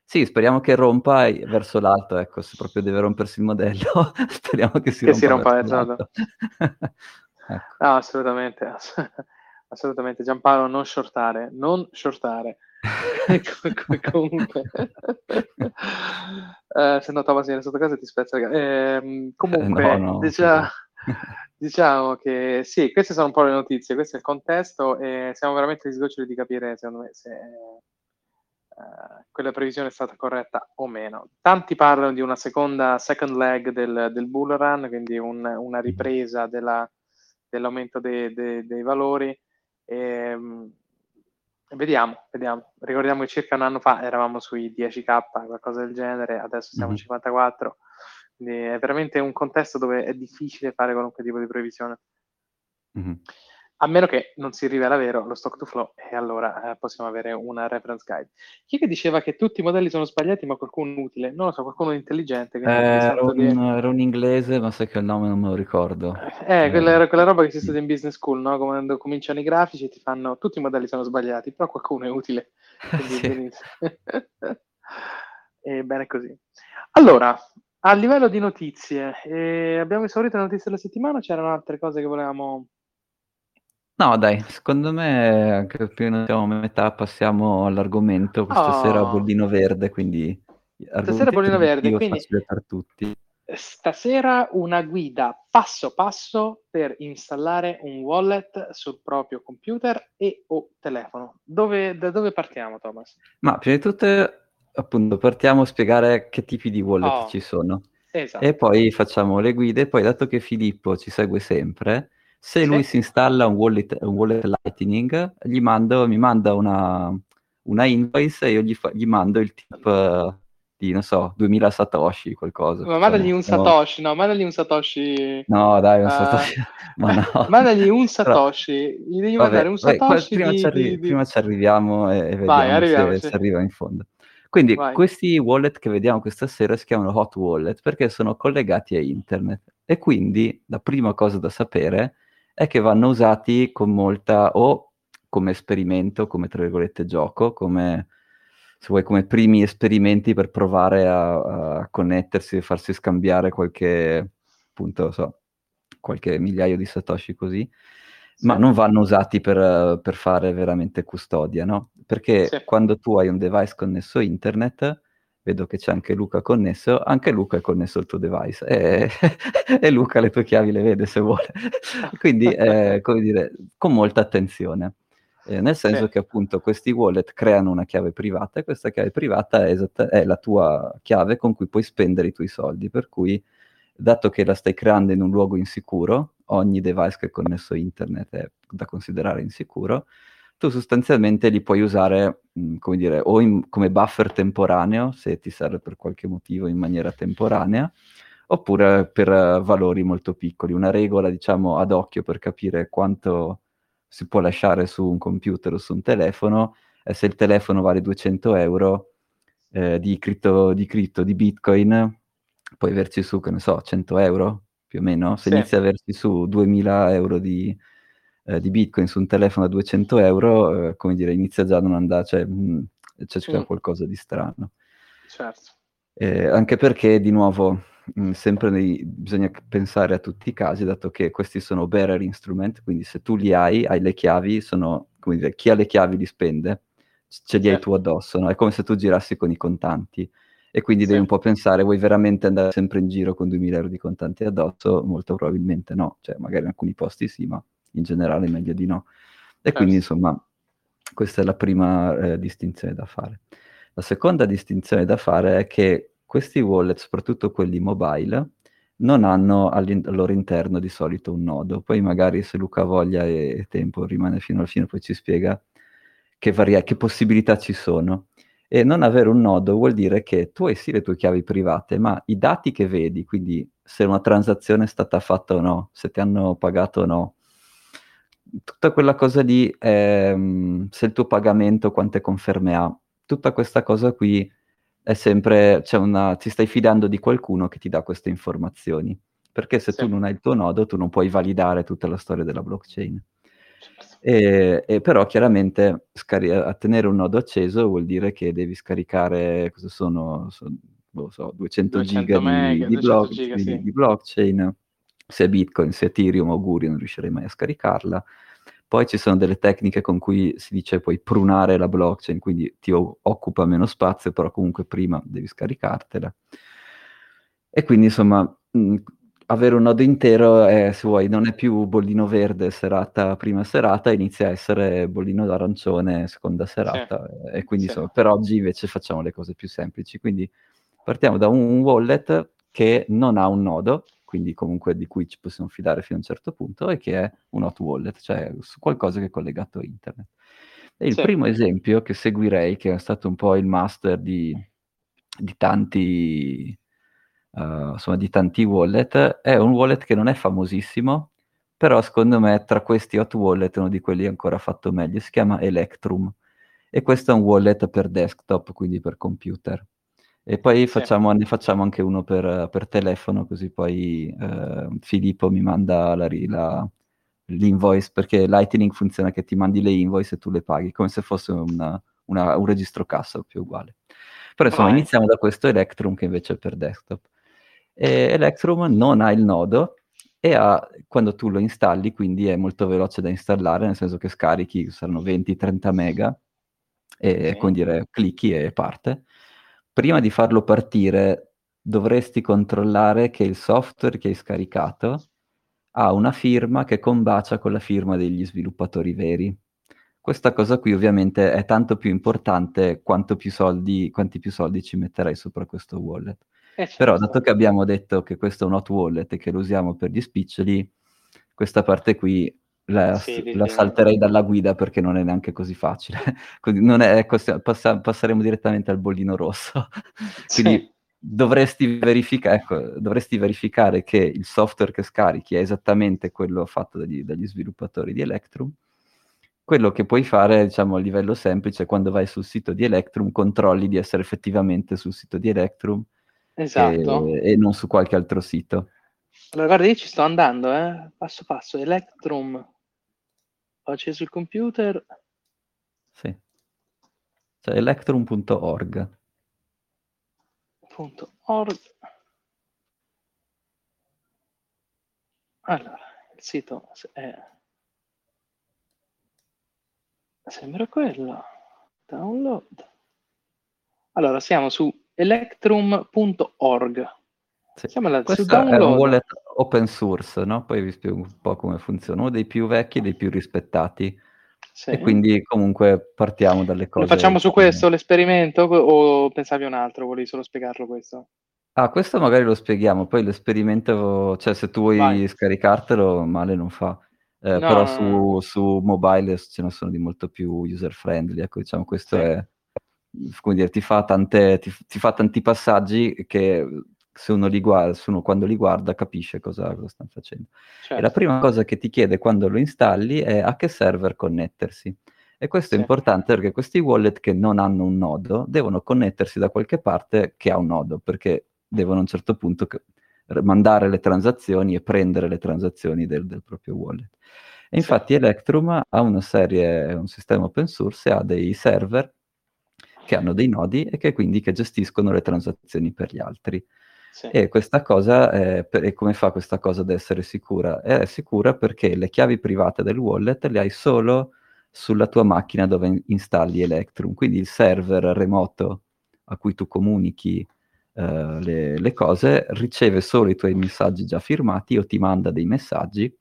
Sì, speriamo che rompa verso l'alto, ecco, se proprio deve rompersi il modello, speriamo che si rompa verso l'alto. Ecco. No, assolutamente, Giampaolo, non shortare, comunque, se no Thomas viene sotto casa e ti spezza le gambe. Comunque, no. Diciamo che sì, queste sono un po' le notizie, questo è il contesto e siamo veramente agli sgoccioli di capire, secondo me, se... quella previsione è stata corretta o meno. Tanti parlano di una second leg del bull run, quindi una ripresa dell'aumento dei valori. E, vediamo. Ricordiamo che circa un anno fa eravamo sui 10.000, qualcosa del genere, adesso siamo a 54. Quindi è veramente un contesto dove è difficile fare qualunque tipo di previsione. Mm-hmm. A meno che non si rivela vero lo stock to flow, e allora possiamo avere una reference guide. Chi che diceva che tutti i modelli sono sbagliati, ma qualcuno utile? Non lo so, qualcuno intelligente. Era un inglese, ma sai che il nome non me lo ricordo. Quella roba che si studia in business school, no? Quando cominciano i grafici ti fanno tutti i modelli sono sbagliati, però qualcuno è utile. Quindi, e bene così. Allora, a livello di notizie, abbiamo esaurito le notizie della settimana, c'erano altre cose che volevamo... No, dai, secondo me anche più non siamo a metà, passiamo all'argomento questa sera bollino verde, quindi stasera bollino verde, quindi per tutti. Stasera una guida passo passo per installare un wallet sul proprio computer e o telefono. Da dove partiamo, Thomas? Ma prima di tutto, appunto, partiamo a spiegare che tipi di wallet ci sono. Esatto. E poi facciamo le guide, poi dato che Filippo ci segue sempre, se lui si installa un wallet Lightning, mi manda una invoice e io gli mando il tip di, non so, 2000 satoshi, qualcosa. Ma mandagli un satoshi, no, mandagli un satoshi... No, dai, un satoshi... Ma no. Mandagli un satoshi, gli devi mandare un satoshi prima ci arriviamo e vediamo. Vai, se arriva in fondo. Quindi questi wallet che vediamo questa sera si chiamano hot wallet perché sono collegati a internet e quindi la prima cosa da sapere è che vanno usati con molta o come esperimento, come tra virgolette gioco, come se vuoi come primi esperimenti per provare a connettersi e farsi scambiare qualche appunto, qualche migliaio di satoshi così, ma non vanno usati per fare veramente custodia, no? Perché quando tu hai un device connesso a internet, vedo che c'è anche Luca connesso, il tuo device e Luca le tue chiavi le vede se vuole, quindi come dire, con molta attenzione, nel senso che appunto questi wallet creano una chiave privata e questa chiave privata è la tua chiave con cui puoi spendere i tuoi soldi, per cui dato che la stai creando in un luogo insicuro, ogni device che è connesso a internet è da considerare insicuro, tu sostanzialmente li puoi usare, come dire, o come buffer temporaneo, se ti serve per qualche motivo in maniera temporanea, oppure per valori molto piccoli. Una regola, diciamo, ad occhio per capire quanto si può lasciare su un computer o su un telefono è se il telefono vale 200 euro di Bitcoin, puoi averci su, che ne so, 100 euro più o meno. Se inizi a averci su 2000 euro di Bitcoin su un telefono a 200 euro, come dire, inizia già a non andare, cioè c'è qualcosa di strano. Certo. Anche perché, di nuovo, sempre bisogna pensare a tutti i casi, dato che questi sono bearer instrument, quindi se tu li hai le chiavi, sono, come dire, chi ha le chiavi li spende, ce li hai tu addosso, no? È come se tu girassi con i contanti. e quindi devi un po' pensare, vuoi veramente andare sempre in giro con 2000 euro di contanti addosso? Molto probabilmente no, cioè magari in alcuni posti sì, ma in generale meglio di no. E quindi insomma questa è la prima distinzione da fare. La seconda distinzione da fare è che questi wallet, soprattutto quelli mobile, non hanno al loro interno di solito un nodo. Poi magari se Luca ha voglia e tempo rimane fino alla fine, poi ci spiega che possibilità ci sono. E non avere un nodo vuol dire che tu hai sì le tue chiavi private, ma i dati che vedi, quindi se una transazione è stata fatta o no, se ti hanno pagato o no, tutta quella cosa lì, se il tuo pagamento quante conferme ha, tutta questa cosa qui è sempre, ti stai fidando di qualcuno che ti dà queste informazioni, perché se tu non hai il tuo nodo tu non puoi validare tutta la storia della blockchain. E però chiaramente tenere un nodo acceso vuol dire che devi scaricare, cosa sono 200 giga di blockchain, se Bitcoin, se Ethereum, auguri, non riuscirei mai a scaricarla. Poi ci sono delle tecniche con cui si dice puoi prunare la blockchain, quindi ti occupa meno spazio, però comunque prima devi scaricartela. E quindi insomma avere un nodo intero è, se vuoi, non è più bollino verde prima serata, inizia a essere bollino arancione seconda serata. E quindi insomma, per oggi invece facciamo le cose più semplici, quindi partiamo da un wallet che non ha un nodo, quindi comunque di cui ci possiamo fidare fino a un certo punto, e che è un hot wallet, cioè qualcosa che è collegato a internet. E il primo esempio che seguirei, che è stato un po' il master di tanti di tanti wallet, è un wallet che non è famosissimo, però secondo me tra questi hot wallet uno di quelli ancora fatto meglio, si chiama Electrum, e questo è un wallet per desktop, quindi per computer. E poi ne facciamo anche uno per telefono, così poi Filippo mi manda l'invoice, perché Lightning funziona che ti mandi le invoice e tu le paghi, come se fosse un registro cassa più uguale. Però insomma iniziamo da questo Electrum che invece è per desktop. E Electrum non ha il nodo e quando tu lo installi, quindi è molto veloce da installare, nel senso che scarichi, saranno 20-30 mega, e quindi clicchi e parte. Prima di farlo partire dovresti controllare che il software che hai scaricato ha una firma che combacia con la firma degli sviluppatori veri. Questa cosa qui ovviamente è tanto più importante quanti più soldi ci metterai sopra questo wallet. Però dato che abbiamo detto che questo è un hot wallet e che lo usiamo per gli spiccioli, questa parte qui la salterei dalla guida perché non è neanche così facile. Quindi passeremo direttamente al bollino rosso. Quindi dovresti verificare che il software che scarichi è esattamente quello fatto dagli sviluppatori di Electrum. Quello che puoi fare, a livello semplice, quando vai sul sito di Electrum, controlli di essere effettivamente sul sito di Electrum e non su qualche altro sito. Allora guarda, io ci sto andando, passo passo. Electrum. Ho acceso il computer. Sì. Cioè electrum.org. .org. Allora, il sito sembra quello. Download. Allora, siamo su electrum.org. Sì. Questo è un wallet open source, no? Poi vi spiego un po' come funziona, uno dei più vecchi e dei più rispettati, e quindi comunque partiamo dalle cose. Lo facciamo su questo l'esperimento o pensavi un altro, volevi solo spiegarlo questo? Questo magari lo spieghiamo, poi l'esperimento, se tu vuoi scaricartelo male non fa, no, però su mobile ce ne sono di molto più user friendly, questo è, come dire, ti fa tanti passaggi che se uno li guarda, quando li guarda capisce cosa stanno facendo. E la prima cosa che ti chiede quando lo installi è a che server connettersi. E questo è importante perché questi wallet che non hanno un nodo devono connettersi da qualche parte che ha un nodo, perché devono a un certo punto mandare le transazioni e prendere le transazioni del proprio wallet. E infatti Electrum ha un sistema open source, ha dei server che hanno dei nodi e che gestiscono le transazioni per gli altri. E questa cosa, come fa questa cosa ad essere sicura? È sicura perché le chiavi private del wallet le hai solo sulla tua macchina dove installi Electrum, quindi il server remoto a cui tu comunichi le cose, riceve solo i tuoi messaggi già firmati o ti manda dei messaggi,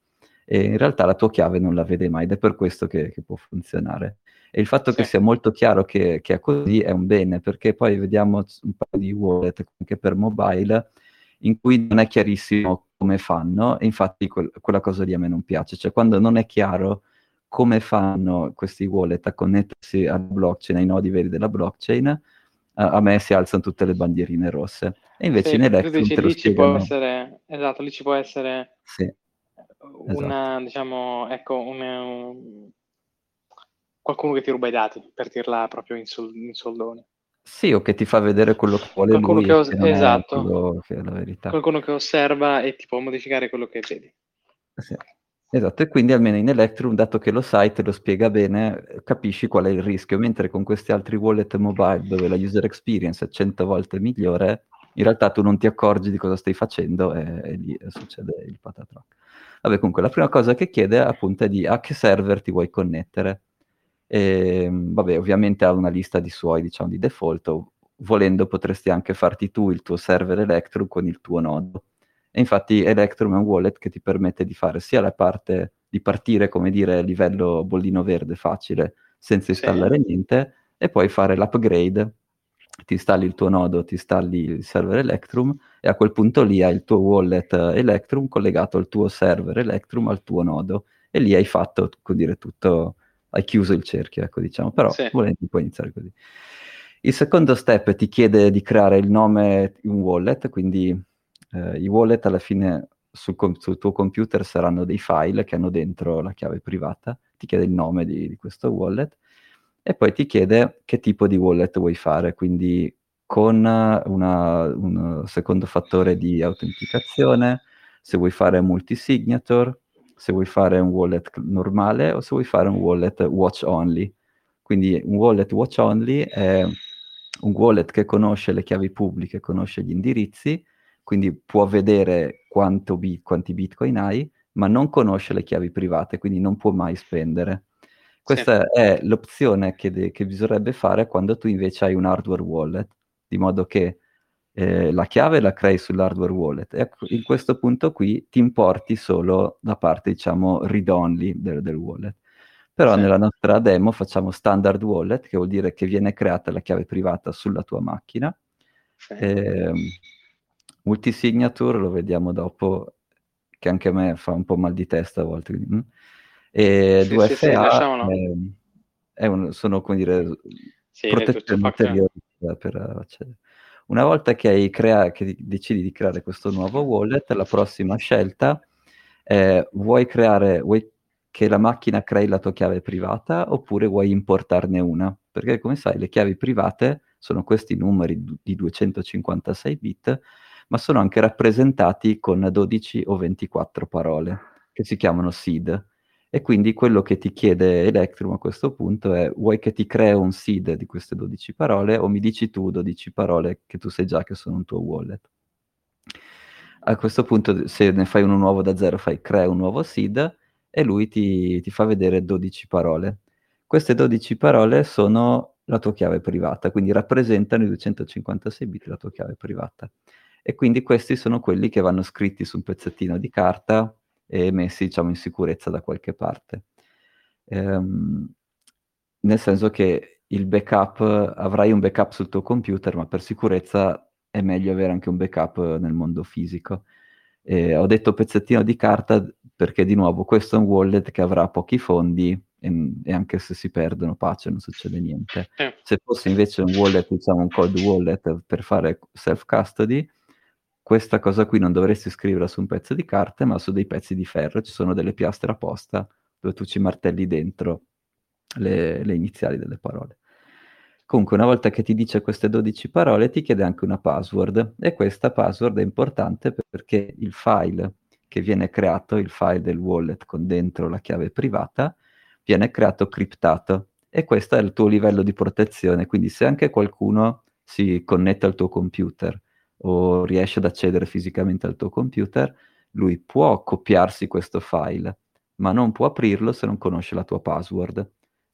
e in realtà la tua chiave non la vede mai, ed è per questo che può funzionare. E il fatto che sia molto chiaro che è così è un bene, perché poi vediamo un paio di wallet anche per mobile in cui non è chiarissimo come fanno, e infatti quella cosa lì a me non piace, cioè quando non è chiaro come fanno questi wallet a connettersi alla blockchain, ai nodi veri della blockchain, a me si alzano tutte le bandierine rosse. E invece in Electrum te lo spiegano. Esatto, lì ci può essere qualcuno che ti ruba i dati, per dirla proprio in soldoni. Sì, o che ti fa vedere quello che vuole lui, che è la verità. Qualcuno che osserva e ti può modificare quello che vedi. Sì. Esatto, e quindi almeno in Electrum, dato che lo sai, te lo spiega bene, capisci qual è il rischio, mentre con questi altri wallet mobile, dove la user experience è 100 volte migliore, in realtà tu non ti accorgi di cosa stai facendo e lì succede il patatrac. Vabbè, comunque, la prima cosa che chiede appunto è di a che server ti vuoi connettere. E, vabbè, ovviamente ha una lista di suoi, diciamo, di default, o, volendo potresti anche farti tu il tuo server Electrum con il tuo nodo. E infatti Electrum è un wallet che ti permette di fare sia la parte di partire, come dire, livello bollino verde facile, senza installare niente, e poi fare l'upgrade, ti installi il tuo nodo, ti installi il server Electrum, e a quel punto lì hai il tuo wallet Electrum collegato al tuo server Electrum, al tuo nodo, e lì hai fatto, come dire, tutto, hai chiuso il cerchio, ecco, diciamo, però volendo puoi iniziare così. Il secondo step ti chiede di creare il nome in wallet, quindi... i wallet alla fine sul tuo computer saranno dei file che hanno dentro la chiave privata, ti chiede il nome di questo wallet, e poi ti chiede che tipo di wallet vuoi fare, quindi con un secondo fattore di autenticazione, se vuoi fare multisignature, se vuoi fare un wallet normale o se vuoi fare un wallet watch only. Quindi un wallet watch only è un wallet che conosce le chiavi pubbliche, conosce gli indirizzi, quindi può vedere quanti bitcoin hai, ma non conosce le chiavi private, quindi non può mai spendere. Questa è l'opzione che bisognerebbe fare quando tu invece hai un hardware wallet, di modo che la chiave la crei sull'hardware wallet, e in questo punto qui ti importi solo la parte, diciamo, read-only del wallet. Però nella nostra demo facciamo standard wallet, che vuol dire che viene creata la chiave privata sulla tua macchina, multisignature lo vediamo dopo, che anche a me fa un po' mal di testa a volte, e 2FA sono, come dire, protezioni ulteriori per accedere. Una volta che che decidi di creare questo nuovo wallet, la prossima scelta è vuoi che la macchina crei la tua chiave privata oppure vuoi importarne una, perché come sai le chiavi private sono questi numeri di 256 bit, ma sono anche rappresentati con 12 o 24 parole, che si chiamano seed. E quindi quello che ti chiede Electrum a questo punto è: vuoi che ti crei un seed di queste 12 parole o mi dici tu 12 parole che tu sai già che sono un tuo wallet? A questo punto, se ne fai uno nuovo da zero, crea un nuovo seed e lui ti fa vedere 12 parole. Queste 12 parole sono la tua chiave privata, quindi rappresentano i 256 bit la tua chiave privata. E quindi questi sono quelli che vanno scritti su un pezzettino di carta e messi, diciamo, in sicurezza da qualche parte. Nel senso che il backup, avrai un backup sul tuo computer, ma per sicurezza è meglio avere anche un backup nel mondo fisico. Ho detto pezzettino di carta perché, di nuovo, questo è un wallet che avrà pochi fondi e anche se si perdono, pace, non succede niente. Se fosse invece un wallet, diciamo un cold wallet per fare self-custody, questa cosa qui non dovresti scriverla su un pezzo di carta, ma su dei pezzi di ferro. Ci sono delle piastre apposta dove tu ci martelli dentro le iniziali delle parole. Comunque, una volta che ti dice queste 12 parole, ti chiede anche una password, e questa password è importante perché il file che viene creato, il file del wallet con dentro la chiave privata, viene creato criptato, e questo è il tuo livello di protezione. Quindi se anche qualcuno si connette al tuo computer o riesce ad accedere fisicamente al tuo computer, lui può copiarsi questo file, ma non può aprirlo se non conosce la tua password.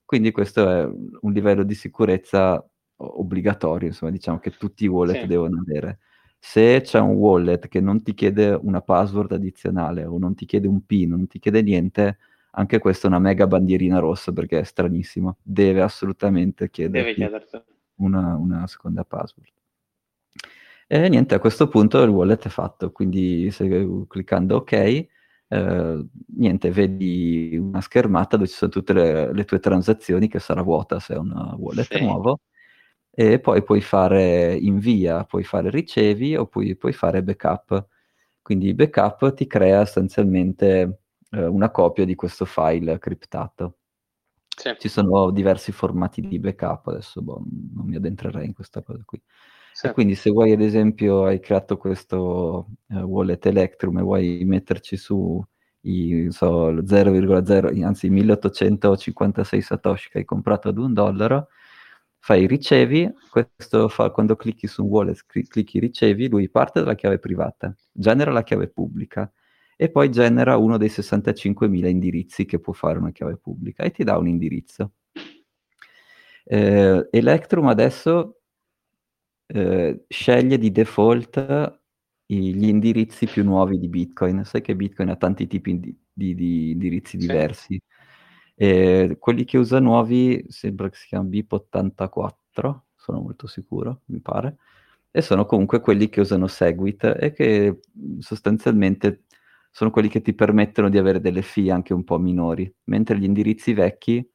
Quindi questo è un livello di sicurezza obbligatorio, insomma, diciamo che tutti i wallet devono avere. Se c'è un wallet che non ti chiede una password addizionale o non ti chiede un PIN, non ti chiede niente, anche questa è una mega bandierina rossa, perché è stranissimo. Deve assolutamente chiederti una seconda password. E niente, a questo punto il wallet è fatto, quindi se, cliccando ok, niente, vedi una schermata dove ci sono tutte le tue transazioni, che sarà vuota se è un wallet nuovo, e poi puoi fare invia, puoi fare ricevi o puoi fare backup. Quindi backup ti crea sostanzialmente una copia di questo file criptato. Sì. Ci sono diversi formati di backup, adesso non mi addentrerei in questa cosa qui. Sì. E quindi se vuoi, ad esempio, hai creato questo wallet Electrum e vuoi metterci su lo 0,0, anzi 1856 satoshi che hai comprato ad $1, fai ricevi, quando clicchi su un wallet, clicchi ricevi, lui parte dalla chiave privata, genera la chiave pubblica e poi genera uno dei 65.000 indirizzi che può fare una chiave pubblica e ti dà un indirizzo. Electrum adesso sceglie di default gli indirizzi più nuovi di Bitcoin. Sai che Bitcoin ha tanti tipi di indirizzi diversi. Quelli che usa nuovi sembra che si chiama BIP 84, sono molto sicuro, mi pare, e sono comunque quelli che usano Segwit e che sostanzialmente sono quelli che ti permettono di avere delle fee anche un po' minori, mentre gli indirizzi vecchi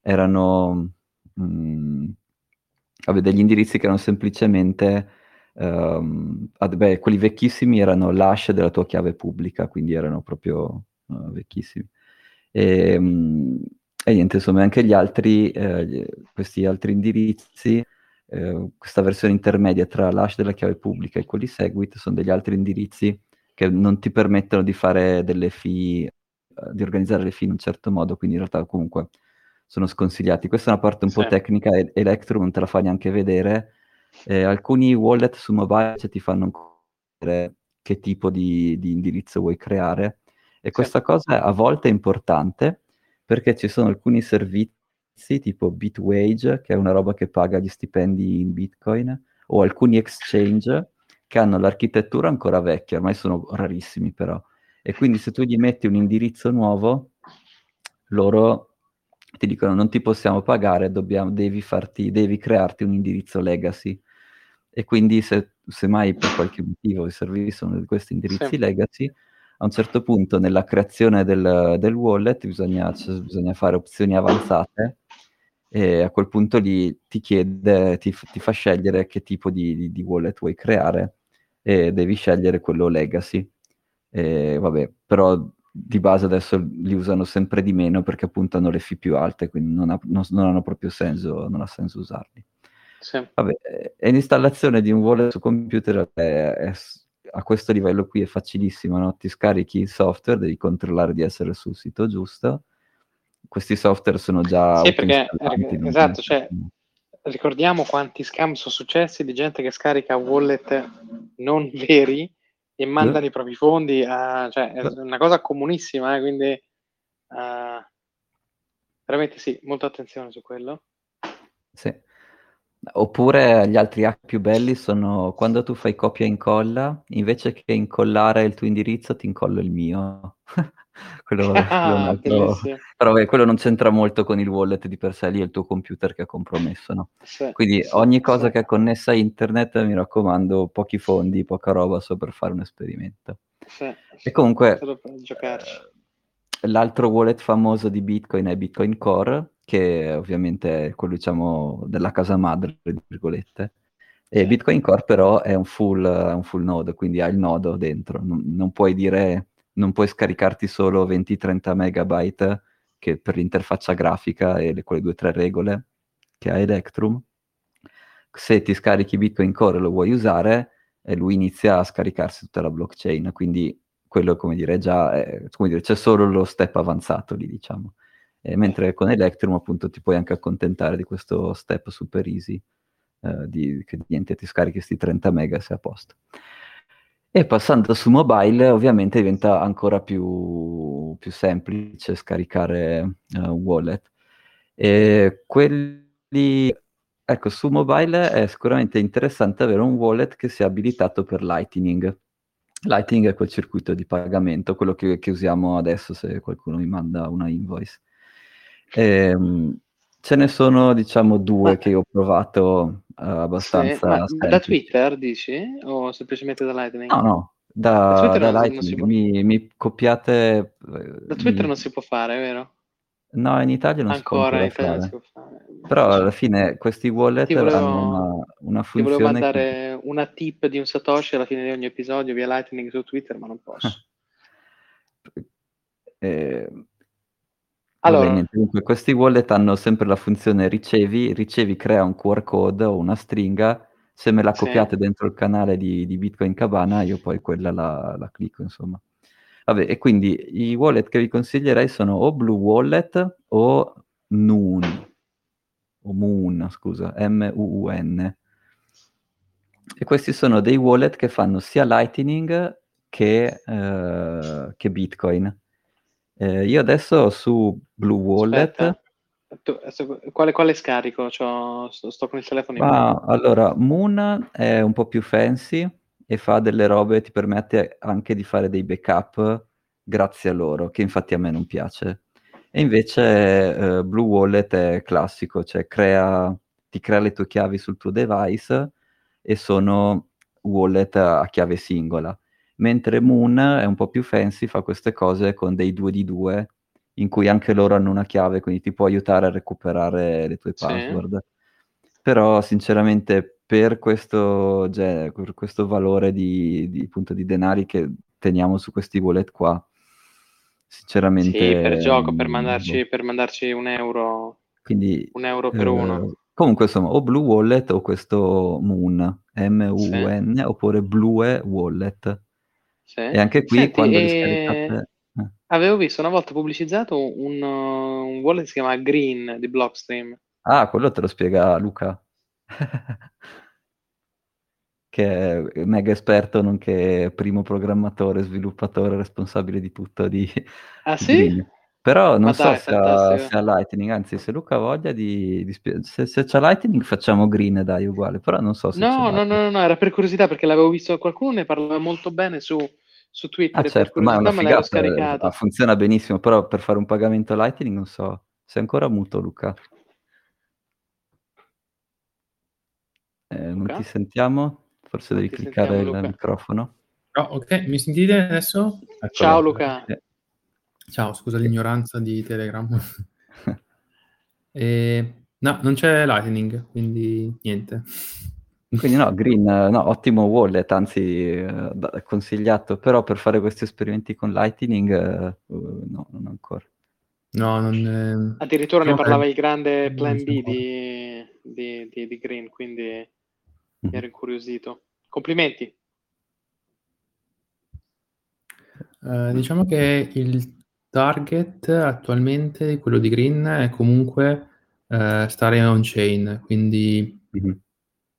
erano degli indirizzi che erano semplicemente quelli vecchissimi erano l'hash della tua chiave pubblica, quindi erano proprio vecchissimi. E niente, insomma, anche gli altri questi altri indirizzi, questa versione intermedia tra l'hash della chiave pubblica e quelli Segwit, sono degli altri indirizzi che non ti permettono di fare delle fee, di organizzare le fee in un certo modo, quindi in realtà comunque sono sconsigliati. Questa è una parte un po' tecnica, Electrum non te la fa neanche vedere. Alcuni wallet su mobile ti fanno vedere che tipo di indirizzo vuoi creare. E questa cosa a volte è importante, perché ci sono alcuni servizi tipo Bitwage, che è una roba che paga gli stipendi in Bitcoin, o alcuni exchange che hanno l'architettura ancora vecchia, ormai sono rarissimi però. E quindi se tu gli metti un indirizzo nuovo, loro ti dicono non ti possiamo pagare, devi crearti un indirizzo legacy. E quindi se mai per qualche motivo i servizi sono di questi indirizzi legacy, a un certo punto nella creazione del wallet bisogna fare opzioni avanzate, e a quel punto lì ti fa scegliere che tipo di wallet vuoi creare, e devi scegliere quello legacy. Però di base adesso li usano sempre di meno, perché puntano le fee più alte, quindi non hanno proprio senso, non ha senso usarli. E l'installazione di un wallet su computer è a questo livello qui è facilissimo, no? Ti scarichi il software, devi controllare di essere sul sito giusto. Questi software sono già esatto, cioè, ricordiamo quanti scam sono successi di gente che scarica wallet non veri e mandano i propri fondi è una cosa comunissima, quindi veramente molta attenzione su quello. Oppure gli altri hack più belli sono quando tu fai copia e incolla, invece che incollare il tuo indirizzo ti incollo il mio. Quello non c'entra molto con il wallet di per sé, lì è il tuo computer che è compromesso, no? Quindi ogni cosa che è connessa a internet, mi raccomando, pochi fondi, poca roba, so per fare un esperimento. E comunque l'altro wallet famoso di Bitcoin è Bitcoin Core, che ovviamente è quello, diciamo, della casa madre, tra virgolette. E Bitcoin Core però è un full node, quindi ha il nodo dentro. Non puoi scaricarti solo 20-30 megabyte, che per l'interfaccia grafica e quelle 2-3 regole che ha Electrum. Se ti scarichi Bitcoin Core e lo vuoi usare, lui inizia a scaricarsi tutta la blockchain, quindi quello, c'è solo lo step avanzato lì, diciamo. Mentre con Electrum appunto ti puoi anche accontentare di questo step super easy, ti scarichi questi 30 mega, sei a posto. E passando su mobile ovviamente diventa ancora più semplice scaricare wallet. E quelli Ecco, su mobile è sicuramente interessante avere un wallet che sia abilitato per Lightning. Lightning è quel circuito di pagamento, quello che usiamo adesso se qualcuno mi manda una invoice. Ce ne sono, diciamo, due che ho provato abbastanza. Sì, da Twitter, dici? O semplicemente da Lightning? No. Da Lightning mi copiate... Da Twitter non si può fare, vero? No, in Italia non ancora si può fare. Però alla fine questi wallet hanno una funzione... Ti volevo mandare una tip di un Satoshi alla fine di ogni episodio via Lightning su Twitter, ma non posso. Allora, bene, dunque, questi wallet hanno sempre la funzione ricevi crea un QR code o una stringa. Se me la copiate dentro il canale di Bitcoin Cabana, io poi quella la clicco, insomma. Vabbè, e quindi i wallet che vi consiglierei sono o Blue Wallet o Muun, scusa, M-U-U-N. E questi sono dei wallet che fanno sia Lightning che Bitcoin. Io adesso su Blue Wallet... Aspetta. Quale scarico? Sto con il telefono in mano. Allora, Muun è un po' più fancy e fa delle robe, ti permette anche di fare dei backup grazie a loro, che infatti a me non piace. E invece Blue Wallet è classico, cioè ti crea le tue chiavi sul tuo device e sono wallet a chiave singola. Mentre Muun è un po' più fancy, fa queste cose con dei 2 di 2 in cui anche loro hanno una chiave, quindi ti può aiutare a recuperare le tue password. Però sinceramente per questo valore di denari che teniamo su questi wallet qua, sinceramente... Sì, per gioco, per mandarci €1. Quindi, €1 per uno. Comunque, insomma, o Blue Wallet o questo Muun, M-U-N, oppure Blue Wallet. Sì. E anche qui, quando li scaricate... Avevo visto una volta pubblicizzato un wallet che si chiama Green di Blockstream. Ah, quello te lo spiega Luca, che è mega esperto, nonché primo programmatore, sviluppatore, responsabile di tutto di Green. Sì? Però non se ha Lightning, anzi se Luca ha voglia se c'ha Lightning facciamo Green, dai, uguale, però non so se No, era per curiosità, perché l'avevo visto, qualcuno ne parlava molto bene su Twitter, certo, ma è una figata, funziona benissimo, però per fare un pagamento Lightning non so. Sei ancora muto, Luca? Non ti sentiamo? Forse devi cliccare il microfono. No, ok, mi sentite adesso? Eccolo. Ciao Luca. Ciao, scusa l'ignoranza di Telegram. No, non c'è Lightning, quindi niente. Quindi no, Green, no, ottimo wallet, anzi consigliato, però per fare questi esperimenti con Lightning no, non ancora. No, non addirittura ne parlava il grande Plan B di Green, quindi ero incuriosito. Complimenti. Diciamo che il target attualmente di quello di Green è comunque stare on-chain, quindi...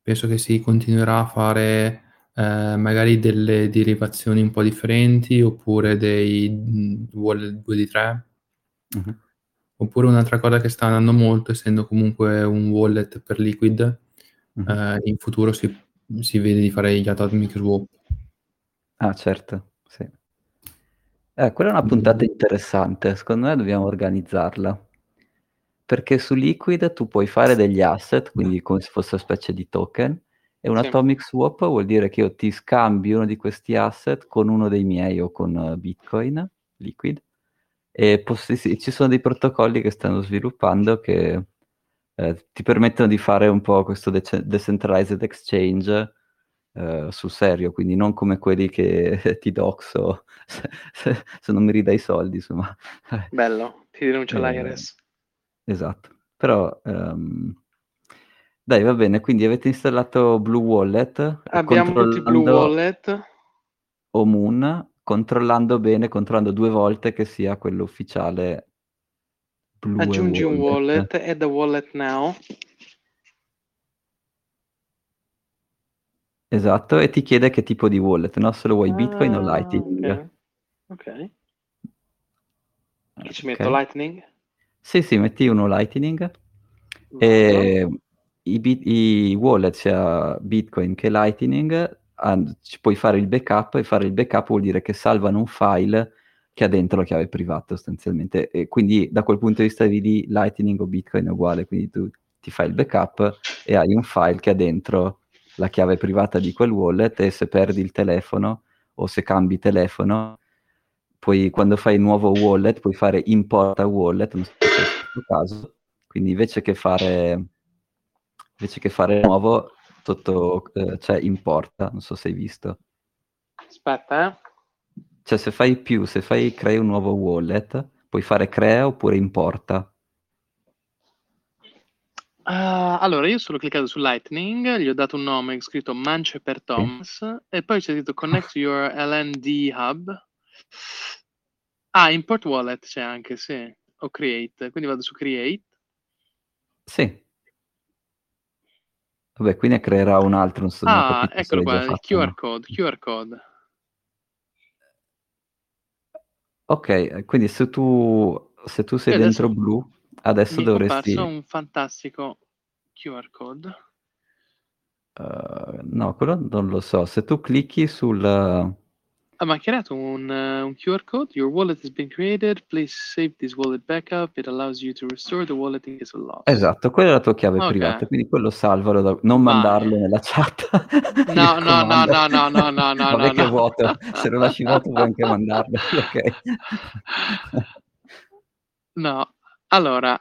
Penso che si continuerà a fare magari delle derivazioni un po' differenti, oppure dei wallet 2 di 3. Uh-huh. Oppure un'altra cosa che sta andando molto, essendo comunque un wallet per liquid, in futuro si vede di fare gli atomic swap. Ah, certo, sì. Quella è una puntata interessante, secondo me dobbiamo organizzarla. Perché su Liquid tu puoi fare degli asset, quindi come se fosse una specie di token, e un atomic swap vuol dire che io ti scambio uno di questi asset con uno dei miei o con Bitcoin, Liquid, e ci sono dei protocolli che stanno sviluppando che ti permettono di fare un po' questo decentralized exchange sul serio, quindi non come quelli che ti doxo se non mi ridai i soldi, insomma. Bello, ti denuncio l'IRS. Esatto, però dai, va bene, quindi avete installato Blue Wallet. Abbiamo tutti Blue Wallet o Muun, controllando 2 volte che sia quello ufficiale. Blue Aggiungi wallet. Un wallet, add a wallet now. Esatto, e ti chiede che tipo di wallet, no? Se lo vuoi Bitcoin o Lightning. Ok. Ci metto Lightning? Sì, metti uno Lightning. E i wallet, sia Bitcoin che Lightning, ci puoi fare il backup, e fare il backup vuol dire che salvano un file che ha dentro la chiave privata sostanzialmente, e quindi da quel punto di vista lì Lightning o Bitcoin è uguale, quindi tu ti fai il backup e hai un file che ha dentro la chiave privata di quel wallet, e se perdi il telefono o se cambi telefono, poi quando fai il nuovo wallet puoi fare import a wallet, non so se è il caso, quindi invece che fare nuovo sotto c'è importa, non so se hai visto. Aspetta, Cioè se fai crei un nuovo wallet, puoi fare crea oppure importa. Allora, io sono cliccato su Lightning, gli ho dato un nome, ho scritto Mance per Thomas, e poi c'è scritto Connect your LND Hub. Ah, Import Wallet c'è anche, sì. O Create, quindi vado su Create. Sì. Vabbè, qui ne creerà un altro. Non so, eccolo qua, il QR code. Ok, quindi se tu sei dentro blu, adesso dovresti... Mi è comparso un fantastico QR code. No, quello non lo so. Se tu clicchi sul... ma ha creato un QR code. Your wallet has been created. Please save this wallet backup. It allows you to restore the wallet in case of loss. Esatto, quella è la tua chiave privata. Quindi quello salvalo, non mandarlo nella chat. No. Vabbè che è vuoto. Se lo lasci vuoto puoi anche mandarlo. Ok. No. Allora,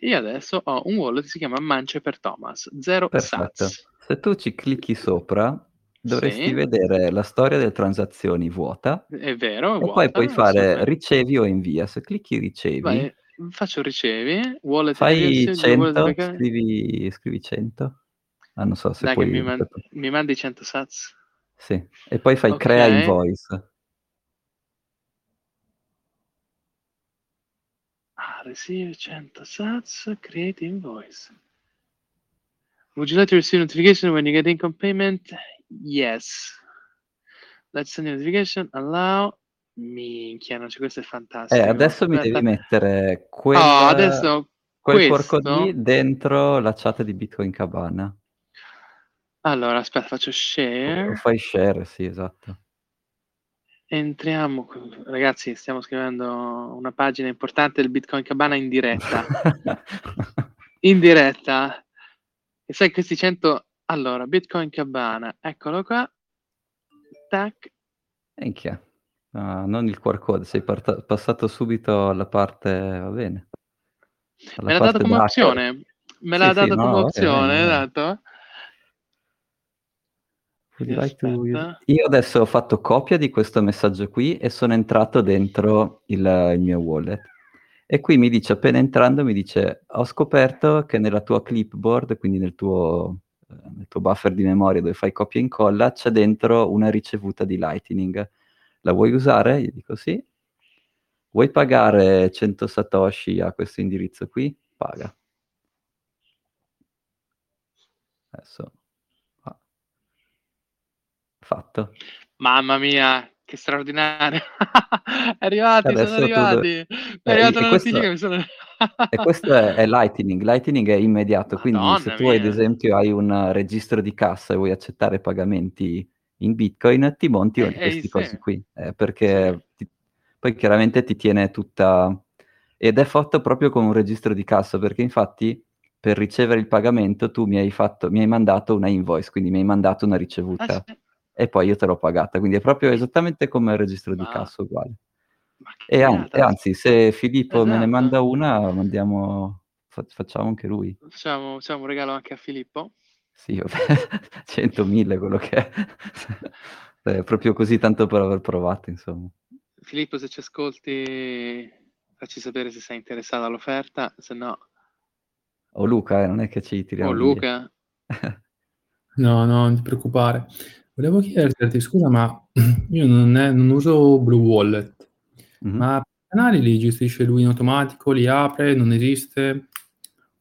io adesso ho un wallet che si chiama Mance per Thomas, 0 sats. Se tu ci clicchi sopra, dovresti vedere la storia delle transazioni vuota. È vero, vuota. E poi puoi fare ricevi o invia. Se clicchi ricevi... Vai, faccio ricevi, wallet... Fai 100, scrivi 100. Ah, non so se dai, puoi... mi mandi 100 sats. Sì, e poi fai crea invoice. Receive 100 sats, create invoice. Would you like to receive notification when you get income payment? Yes. Let's send notification, allow. Minchia, no, cioè, questo è fantastico. Adesso mi devi mettere quel porco D dentro la chat di Bitcoin Cabana. Allora, aspetta, faccio share. Fai share, sì, esatto. Entriamo, ragazzi, stiamo scrivendo una pagina importante del Bitcoin Cabana in diretta. In diretta. E sai questi 100... Allora, Bitcoin Cabana, eccolo qua. Tac. Minchia. Non il QR code, sei passato subito alla parte... Va bene. Me l'ha dato come opzione. Me l'ha dato come opzione, dato... Io adesso ho fatto copia di questo messaggio qui e sono entrato dentro il mio wallet, e qui mi dice, appena entrando mi dice, ho scoperto che nella tua clipboard, quindi nel tuo buffer di memoria dove fai copia e incolla, c'è dentro una ricevuta di Lightning, la vuoi usare? Gli dico sì. Vuoi pagare 100 satoshi a questo indirizzo qui? Paga. Adesso fatto. Mamma mia, che straordinario. Sono arrivati. È arrivata la notifica che mi sono... E questo è Lightning. Lightning è immediato. Madonna, quindi se tu ad esempio hai un registro di cassa e vuoi accettare pagamenti in Bitcoin, ti monti questi cosi qui, perché poi chiaramente ti tiene tutta, ed è fatto proprio con un registro di cassa, perché infatti per ricevere il pagamento tu mi hai mandato una invoice, quindi mi hai mandato una ricevuta. E poi io te l'ho pagata, quindi è proprio esattamente come il registro di cassa, uguale. E anzi, se Filippo me ne manda una, facciamo anche lui. Facciamo un regalo anche a Filippo? Sì, 100.000 quello che è. È proprio così, tanto per aver provato, insomma. Filippo, se ci ascolti, facci sapere se sei interessato all'offerta, se no... O Luca, non è che ci tiriamo Luca? No, non ti preoccupare. Volevo chiederti, scusa, ma io non uso Blue Wallet, ma i canali li gestisce lui in automatico, li apre, non esiste?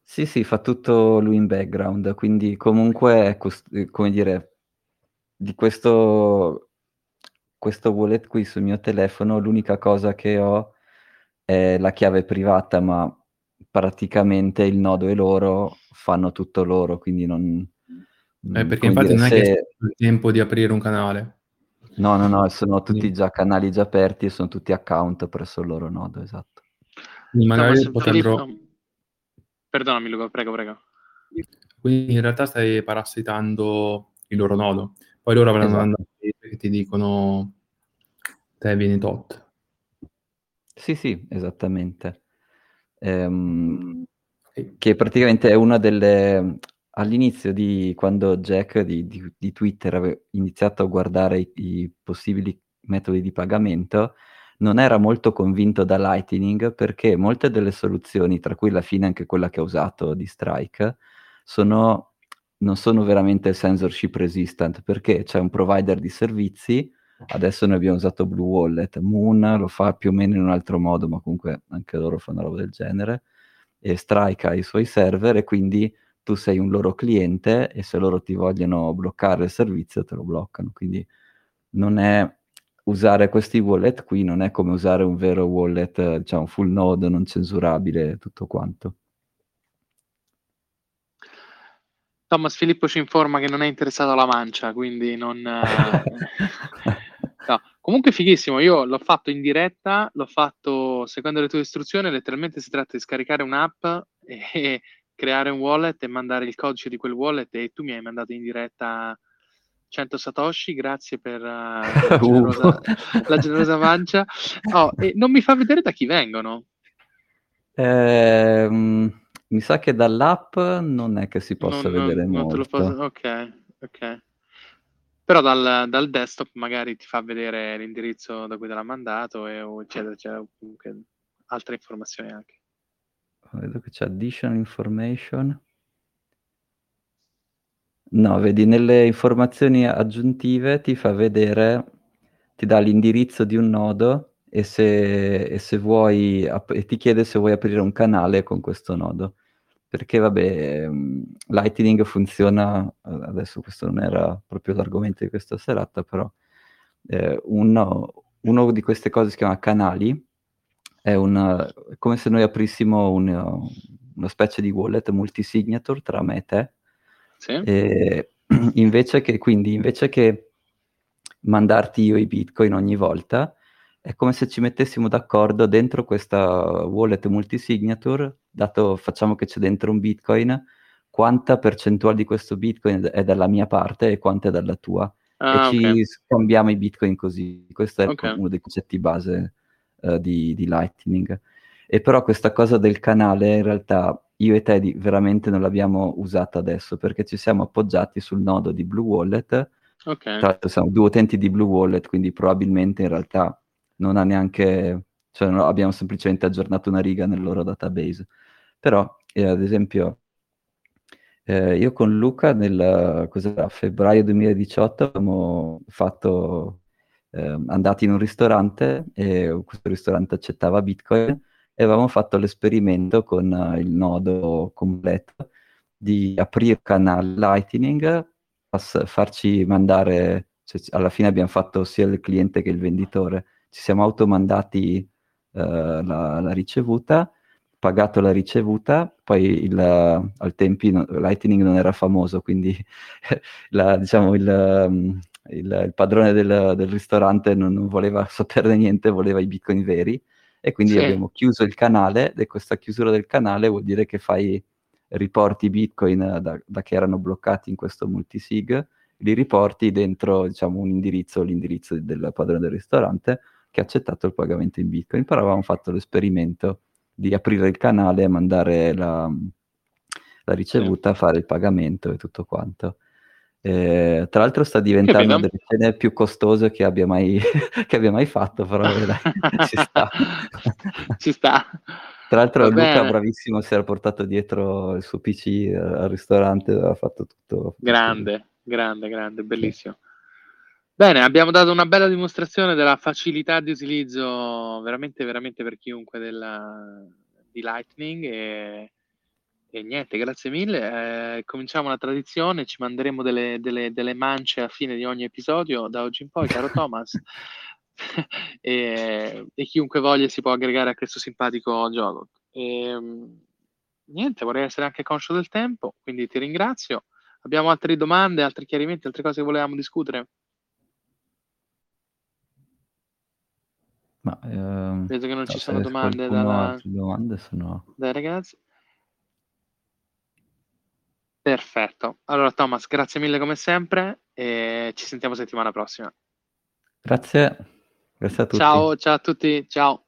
Sì, fa tutto lui in background, quindi comunque, come dire, di questo wallet qui sul mio telefono, l'unica cosa che ho è la chiave privata, ma praticamente il nodo e loro fanno tutto loro, quindi non... perché infatti non è che è il tempo di aprire un canale. No, no, no, sono tutti già canali già aperti e sono tutti account presso il loro nodo, esatto. Quindi magari no, potrebbero... Perdonami Luca, prego, prego. Quindi in realtà stai parassitando il loro nodo, poi loro avranno mandato che ti dicono te vieni tot. Sì, sì, esattamente. Che praticamente è una delle... All'inizio di quando Jack di Twitter aveva iniziato a guardare i possibili metodi di pagamento, non era molto convinto da Lightning perché molte delle soluzioni, tra cui alla fine anche quella che ha usato di Strike, non sono veramente censorship resistant, perché c'è un provider di servizi, adesso noi abbiamo usato Blue Wallet, Muun lo fa più o meno in un altro modo, ma comunque anche loro fanno roba del genere, e Strike ha i suoi server e quindi tu sei un loro cliente e se loro ti vogliono bloccare il servizio te lo bloccano, quindi non è usare questi wallet qui, non è come usare un vero wallet, diciamo full node, non censurabile, tutto quanto. Thomas Filippo ci informa che non è interessato alla mancia, quindi non... No. Comunque fighissimo, io l'ho fatto in diretta, l'ho fatto seguendo le tue istruzioni, letteralmente si tratta di scaricare un'app e creare un wallet e mandare il codice di quel wallet e tu mi hai mandato in diretta 100 satoshi, grazie per la generosa mancia. Oh, e non mi fa vedere da chi vengono. Mi sa che dall'app non è che si possa vedere molto. Non te lo posso... Ok. Però dal desktop magari ti fa vedere l'indirizzo da cui te l'ha mandato, eccetera, comunque altre informazioni anche. Vedo che c'è additional information. No, vedi, nelle informazioni aggiuntive ti fa vedere, ti dà l'indirizzo di un nodo e se vuoi, e ti chiede se vuoi aprire un canale con questo nodo. Perché vabbè, Lightning funziona, adesso questo non era proprio l'argomento di questa serata, però uno di queste cose si chiama canali, è come se noi aprissimo una specie di wallet multisignature tra me e te. Sì. E invece che mandarti io i bitcoin ogni volta, è come se ci mettessimo d'accordo dentro questa wallet multisignature, dato facciamo che c'è dentro un bitcoin, quanta percentuale di questo bitcoin è dalla mia parte e quanta è dalla tua, ci scambiamo i bitcoin così. Questo è uno dei concetti base di Lightning. E però questa cosa del canale in realtà io e Teddy veramente non l'abbiamo usata adesso perché ci siamo appoggiati sul nodo di Blue Wallet. Tra l'altro siamo due utenti di Blue Wallet, quindi probabilmente in realtà non ha neanche, cioè abbiamo semplicemente aggiornato una riga nel loro database. Però ad esempio io con Luca a febbraio 2018 abbiamo fatto andati in un ristorante e questo ristorante accettava Bitcoin e avevamo fatto l'esperimento con il nodo completo di aprire il canale Lightning, farci mandare, cioè, alla fine abbiamo fatto sia il cliente che il venditore, ci siamo automandati la ricevuta, pagato la ricevuta, poi al tempi Lightning non era famoso, quindi il padrone del ristorante non voleva saperne niente, voleva i bitcoin veri e quindi abbiamo chiuso il canale e questa chiusura del canale vuol dire che riporti i bitcoin da che erano bloccati in questo multisig, li riporti dentro un indirizzo, l'indirizzo del padrone del ristorante che ha accettato il pagamento in bitcoin. Però avevamo fatto l'esperimento di aprire il canale, mandare la ricevuta, fare il pagamento e tutto quanto. Tra l'altro sta diventando una delle scene più costose che abbia mai, fatto, però ci sta. Tra l'altro Luca, bravissimo, si era portato dietro il suo PC al ristorante, ha fatto tutto. Grande, bellissimo. Bene, abbiamo dato una bella dimostrazione della facilità di utilizzo veramente, veramente per chiunque di Lightning e niente, grazie mille. Cominciamo la tradizione, ci manderemo delle mance a fine di ogni episodio da oggi in poi, caro Thomas. e chiunque voglia si può aggregare a questo simpatico gioco. niente, vorrei essere anche conscio del tempo, quindi ti ringrazio. Abbiamo altre domande, altri chiarimenti, altre cose che volevamo discutere? Ma, vedo che non ci sono domande, domande sono... dai ragazzi. Perfetto, allora Thomas, grazie mille come sempre e ci sentiamo settimana prossima. Grazie, grazie a tutti. Ciao, ciao a tutti, ciao.